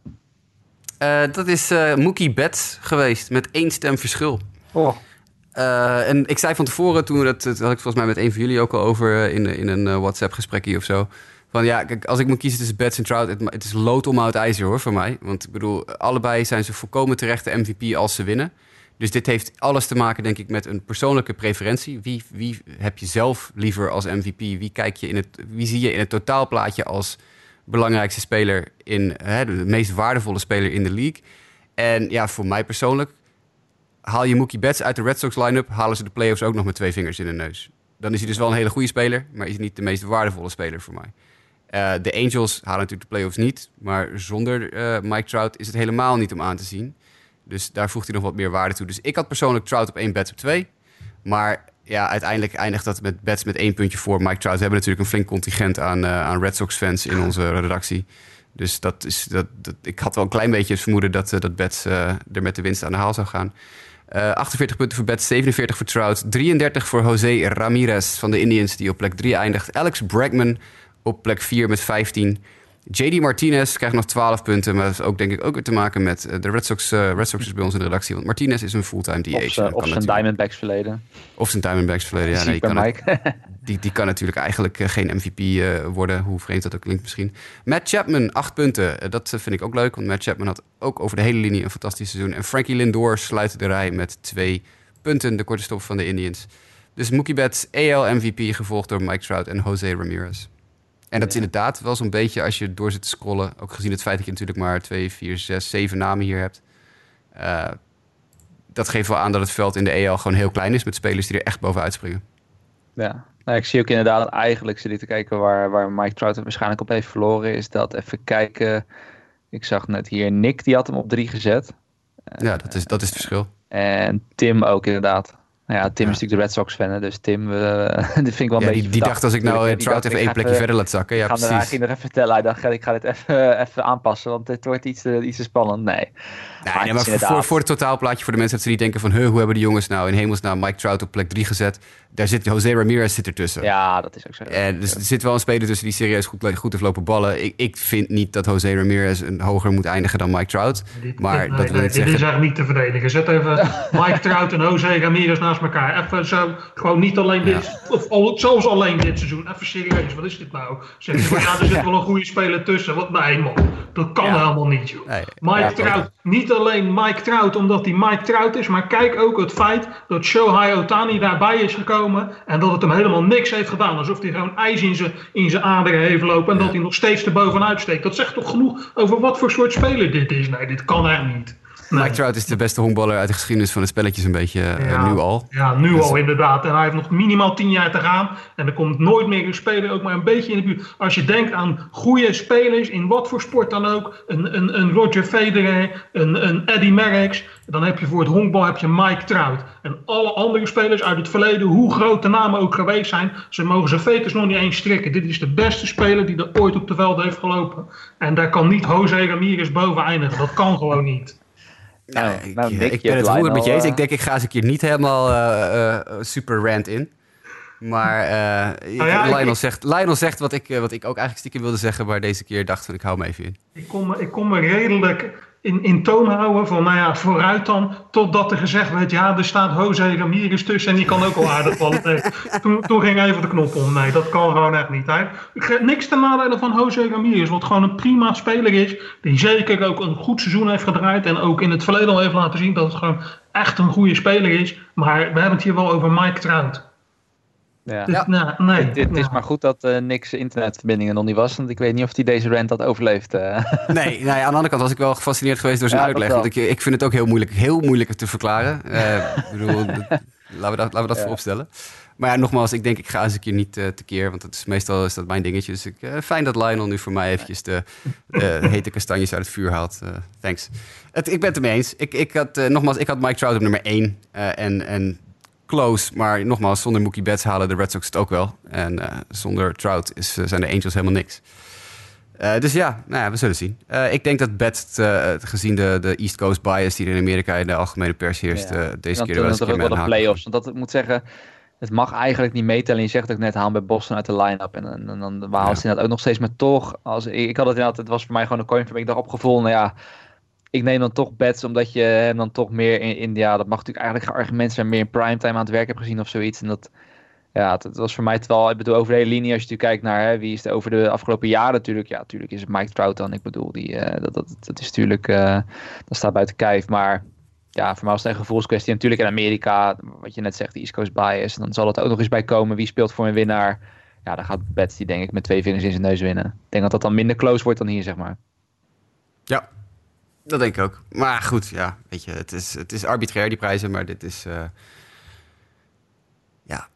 Dat is Mookie Betts geweest, met 1 stem verschil. Oh. En ik zei van tevoren, toen dat had ik volgens mij met een van jullie ook al over in een WhatsApp-gesprekje of zo. Van ja, kijk, als ik moet kiezen tussen Betts en Trout, het is lood om oud ijzer hoor, voor mij. Want ik bedoel, allebei zijn ze volkomen terecht de MVP als ze winnen. Dus dit heeft alles te maken, denk ik, met een persoonlijke preferentie. Wie heb je zelf liever als MVP? Wie zie je in het totaalplaatje als belangrijkste speler de meest waardevolle speler in de league? En ja, voor mij persoonlijk, haal je Mookie Betts uit de Red Sox line-up, halen ze de playoffs ook nog met 2 vingers in de neus. Dan is hij dus wel een hele goede speler, maar is hij niet de meest waardevolle speler voor mij. De Angels halen natuurlijk de playoffs niet, maar zonder Mike Trout is het helemaal niet om aan te zien. Dus daar voegt hij nog wat meer waarde toe. Dus ik had persoonlijk Trout op 1, Betts op 2. Maar ja, uiteindelijk eindigt dat met Betts met 1 puntje voor Mike Trout. We hebben natuurlijk een flink contingent aan Red Sox-fans in onze redactie. Dus ik had wel een klein beetje het vermoeden dat Betts er met de winst aan de haal zou gaan. 48 punten voor Betts, 47 voor Trout, 33 voor José Ramirez van de Indians, die op plek 3 eindigt. Alex Bregman op plek 4 met 15. JD Martinez krijgt nog 12 punten. Maar dat heeft ook, denk ik, ook weer te maken met de Red Sox. Red Sox is bij ons in de redactie. Want Martinez is een fulltime DH. Of zijn Diamondbacks verleden. Ja, nee, die kan natuurlijk eigenlijk geen MVP worden. Hoe vreemd dat ook klinkt misschien. Matt Chapman, 8 punten. Dat vind ik ook leuk. Want Matt Chapman had ook over de hele linie een fantastisch seizoen. En Frankie Lindor sluit de rij met 2 punten. De korte stop van de Indians. Dus Mookie Betts, AL MVP. Gevolgd door Mike Trout en José Ramirez. En dat is inderdaad wel zo'n beetje, als je door zit te scrollen, ook gezien het feit dat je natuurlijk maar 2, 4, 6, 7 namen hier hebt. Dat geeft wel aan dat het veld in de AL gewoon heel klein is, met spelers die er echt bovenuit springen. Ja, nou, ik zie ook inderdaad, eigenlijk zit ik te kijken waar Mike Trout het waarschijnlijk op heeft verloren. Is dat, even kijken, ik zag net hier Nick, die had hem op 3 gezet. Ja, dat is het verschil. En Tim ook inderdaad. Nou ja, Tim is natuurlijk de Red Sox-fan, hè? Dus Tim, die vind ik wel een beetje... Die dacht, als ik nou Trout even 1 plekje verder laat zakken. Ja, precies. Ik ga nog even vertellen. Hij dacht, ik ga dit even aanpassen, want dit wordt iets te spannend. Nee, maar voor het totaalplaatje, voor de mensen die denken van... hoe hebben die jongens nou in hemelsnaam Mike Trout op plek 3 gezet? Daar zit José Ramirez ertussen. Ja, dat is ook zo. En dus er zit wel een speler tussen die serieus goed heeft lopen ballen. Ik vind niet dat José Ramirez een hoger moet eindigen dan Mike Trout. Dit is echt niet te verdedigen. Zet even Mike Trout en José Ramirez naast elkaar. Even zo, gewoon niet alleen dit, of zelfs alleen dit seizoen. Even serieus, wat is dit nou? Zeg je, er zit wel een goede speler tussen. Wat? Nee man, dat kan helemaal niet, joh. Nee, Mike Trout, niet alleen Mike Trout omdat hij Mike Trout is, maar kijk ook het feit dat Shohei Otani daarbij is gekomen en dat het hem helemaal niks heeft gedaan. Alsof hij gewoon ijs in zijn aderen heeft lopen en dat hij nog steeds erbovenuit steekt. Dat zegt toch genoeg over wat voor soort speler dit is? Nee, dit kan echt niet. Nee. Mike Trout is de beste honkballer uit de geschiedenis van de spelletjes een beetje nu al. Ja, nu al inderdaad. En hij heeft nog minimaal 10 jaar te gaan. En er komt nooit meer een speler ook maar een beetje in de buurt. Als je denkt aan goede spelers in wat voor sport dan ook. Een Roger Federer, een Eddy Merckx. Dan heb je voor het honkbal heb je Mike Trout. En alle andere spelers uit het verleden, hoe groot de namen ook geweest zijn, ze mogen zijn veters nog niet eens strikken. Dit is de beste speler die er ooit op de veld heeft gelopen. En daar kan niet José Ramirez boven eindigen. Dat kan gewoon niet. Nou, ik ben het roerend met je eens. Ik denk, ik ga eens een keer niet helemaal super rant in. Maar Lionel zegt wat ik ook eigenlijk stiekem wilde zeggen, maar deze keer dacht ik hou me even in. Ik kon me redelijk in toon houden van, vooruit dan, totdat er gezegd werd, er staat José Ramirez tussen en die kan ook al aardig vallen. Nee, toen ging even de knop om. Nee, dat kan gewoon echt niet. Hè. Niks ten nadele van José Ramirez, wat gewoon een prima speler is, die zeker ook een goed seizoen heeft gedraaid en ook in het verleden al heeft laten zien dat het gewoon echt een goede speler is. Maar we hebben het hier wel over Mike Trout. Ja. Dus, het is maar goed dat niks internetverbindingen nog niet was, want ik weet niet of hij deze rant had overleefd. Nee, aan de andere kant was ik wel gefascineerd geweest door zijn uitleg, want ik vind het ook heel moeilijk te verklaren. Laten we dat vooropstellen. Maar nogmaals, ik denk ik ga eens een keer niet tekeer, want meestal is dat mijn dingetje. Dus fijn dat Lionel nu voor mij eventjes de hete kastanjes uit het vuur haalt. Thanks. Ik ben het ermee eens. Ik had Mike Trout op nummer 1 en close, maar nogmaals, zonder Mookie Betts halen de Red Sox het ook wel. En zonder Trout zijn de Angels helemaal niks. Dus we zullen zien. Ik denk dat Betts, gezien de East Coast bias die in Amerika in de algemene pers heerst, deze keer wel eens een keer mee aan de playoffs. Want dat moet zeggen, het mag eigenlijk niet meetellen. Je zegt ook net, haal bij Boston uit de line-up. En dan haal ze inderdaad ook nog steeds, maar toch, het was voor mij gewoon een coin flip. Ik dacht op gevoel, ik neem dan toch Betts, omdat je hem dan toch meer dat mag natuurlijk eigenlijk geen argument zijn, meer in primetime aan het werk hebt gezien of zoiets. En dat was voor mij het wel, ik bedoel, over de hele linie, als je natuurlijk kijkt naar wie is er over de afgelopen jaren natuurlijk. Ja, natuurlijk is het Mike Trout dan, ik bedoel, dat is natuurlijk, dat staat buiten kijf. Maar voor mij was het een gevoelskwestie. En natuurlijk in Amerika, wat je net zegt, de East Coast bias, en dan zal dat ook nog eens bij komen. Wie speelt voor een winnaar? Ja, dan gaat Betts die denk ik met 2 vingers in zijn neus winnen. Ik denk dat dat dan minder close wordt dan hier, zeg maar. Ja. Dat denk ik ook. Maar goed, weet je, het is arbitrair die prijzen, maar dit is...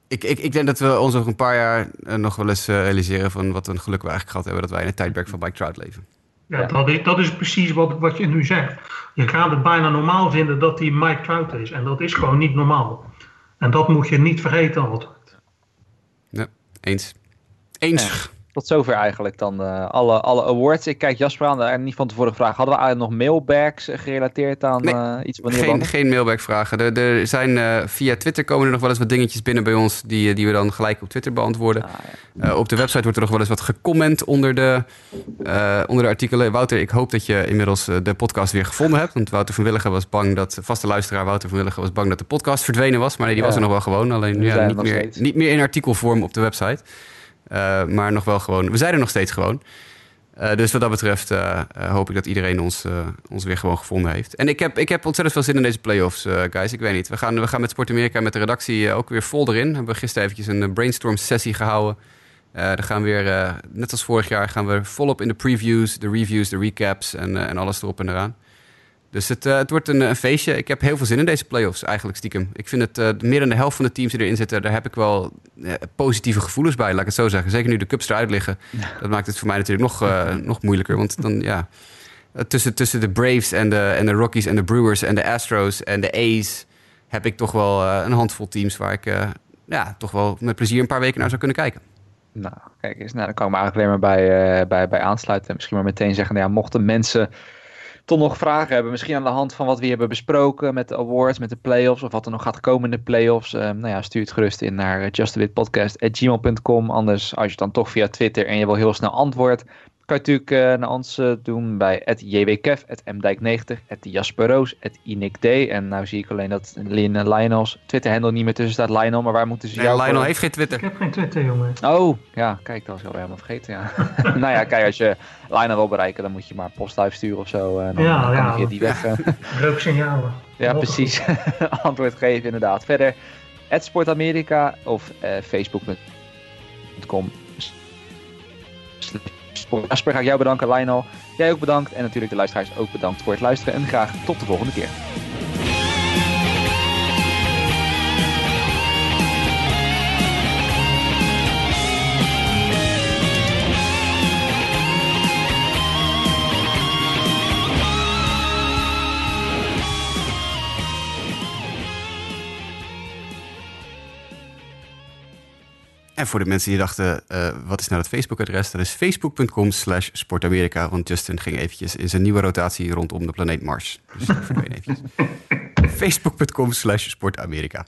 Ik denk dat we ons over een paar jaar nog wel eens realiseren van wat een geluk we eigenlijk gehad hebben dat wij in het tijdperk van Mike Trout leven. Ja, dat is precies wat je nu zegt. Je gaat het bijna normaal vinden dat hij Mike Trout is. En dat is gewoon niet normaal. En dat moet je niet vergeten altijd. Ja, eens. Ja. Tot zover eigenlijk dan alle awards. Ik kijk Jasper aan, niet van tevoren gevraagd. Hadden we eigenlijk nog mailbags gerelateerd aan iets van Nederland? Geen mailbagvragen. Er zijn via Twitter komen er nog wel eens wat dingetjes binnen bij ons die we dan gelijk op Twitter beantwoorden. Op de website wordt er nog wel eens wat gecomment onder de artikelen. Wouter, ik hoop dat je inmiddels de podcast weer gevonden hebt. Want vaste luisteraar Wouter van Willigen was bang dat de podcast verdwenen was. Maar nee, die was er nog wel gewoon. Alleen niet meer in artikelvorm op de website. Maar nog wel gewoon, we zijn er nog steeds gewoon. Dus wat dat betreft hoop ik dat iedereen ons weer gewoon gevonden heeft. En ik heb ontzettend veel zin in deze playoffs, guys. Ik weet niet, we gaan met Sportamerika, met de redactie ook weer vol erin. We hebben gisteren eventjes een brainstorm sessie gehouden. Dan gaan we weer, net als vorig jaar, gaan we volop in de previews, de reviews, de recaps en alles erop en eraan. Dus het wordt een feestje. Ik heb heel veel zin in deze playoffs, eigenlijk stiekem. Ik vind het meer dan de helft van de teams die erin zitten, daar heb ik wel positieve gevoelens bij, laat ik het zo zeggen. Zeker nu de Cubs eruit liggen. Dat maakt het voor mij natuurlijk nog moeilijker. Want dan tussen de Braves en de Rockies en de Brewers en de Astros en de A's heb ik toch wel een handvol teams waar ik toch wel met plezier een paar weken naar zou kunnen kijken. Nou, kijk eens. Nou, daar kan ik me eigenlijk alleen maar bij aansluiten. Misschien maar meteen zeggen, mochten mensen toch nog vragen hebben, misschien aan de hand van wat we hebben besproken met de awards, met de playoffs of wat er nog gaat komen in de playoffs, stuur het gerust in naar justabitpodcast@gmail.com. Anders, als je dan toch via Twitter en je wil heel snel antwoord, kan je natuurlijk naar ons doen bij @jwkef, @mdijk90, @jasperroos, @inikd. En nou zie ik alleen dat Lionel's Twitter-handle niet meer tussen staat. Lionel, maar waar moeten ze jou... Lionel heeft geen Twitter. Ik heb geen Twitter, jongen. Oh, kijk, dat was ik helemaal vergeten, kijk, als je Lionel wil bereiken, dan moet je maar postlive sturen of zo. Dan kan je die weg... Reuksignalen. Ja, precies. Antwoord geven, inderdaad. Verder, @Sportamerika of facebook.com. Voor Jasper ga ik jou bedanken, Lionel. Jij ook bedankt. En natuurlijk de luisteraars ook bedankt voor het luisteren. En graag tot de volgende keer. En voor de mensen die dachten, wat is nou dat Facebook-adres? Dat is facebook.com/Sportamerika. Want Justin ging eventjes in zijn nieuwe rotatie rondom de planeet Mars. Dus dat verdween eventjes. facebook.com/Sportamerika.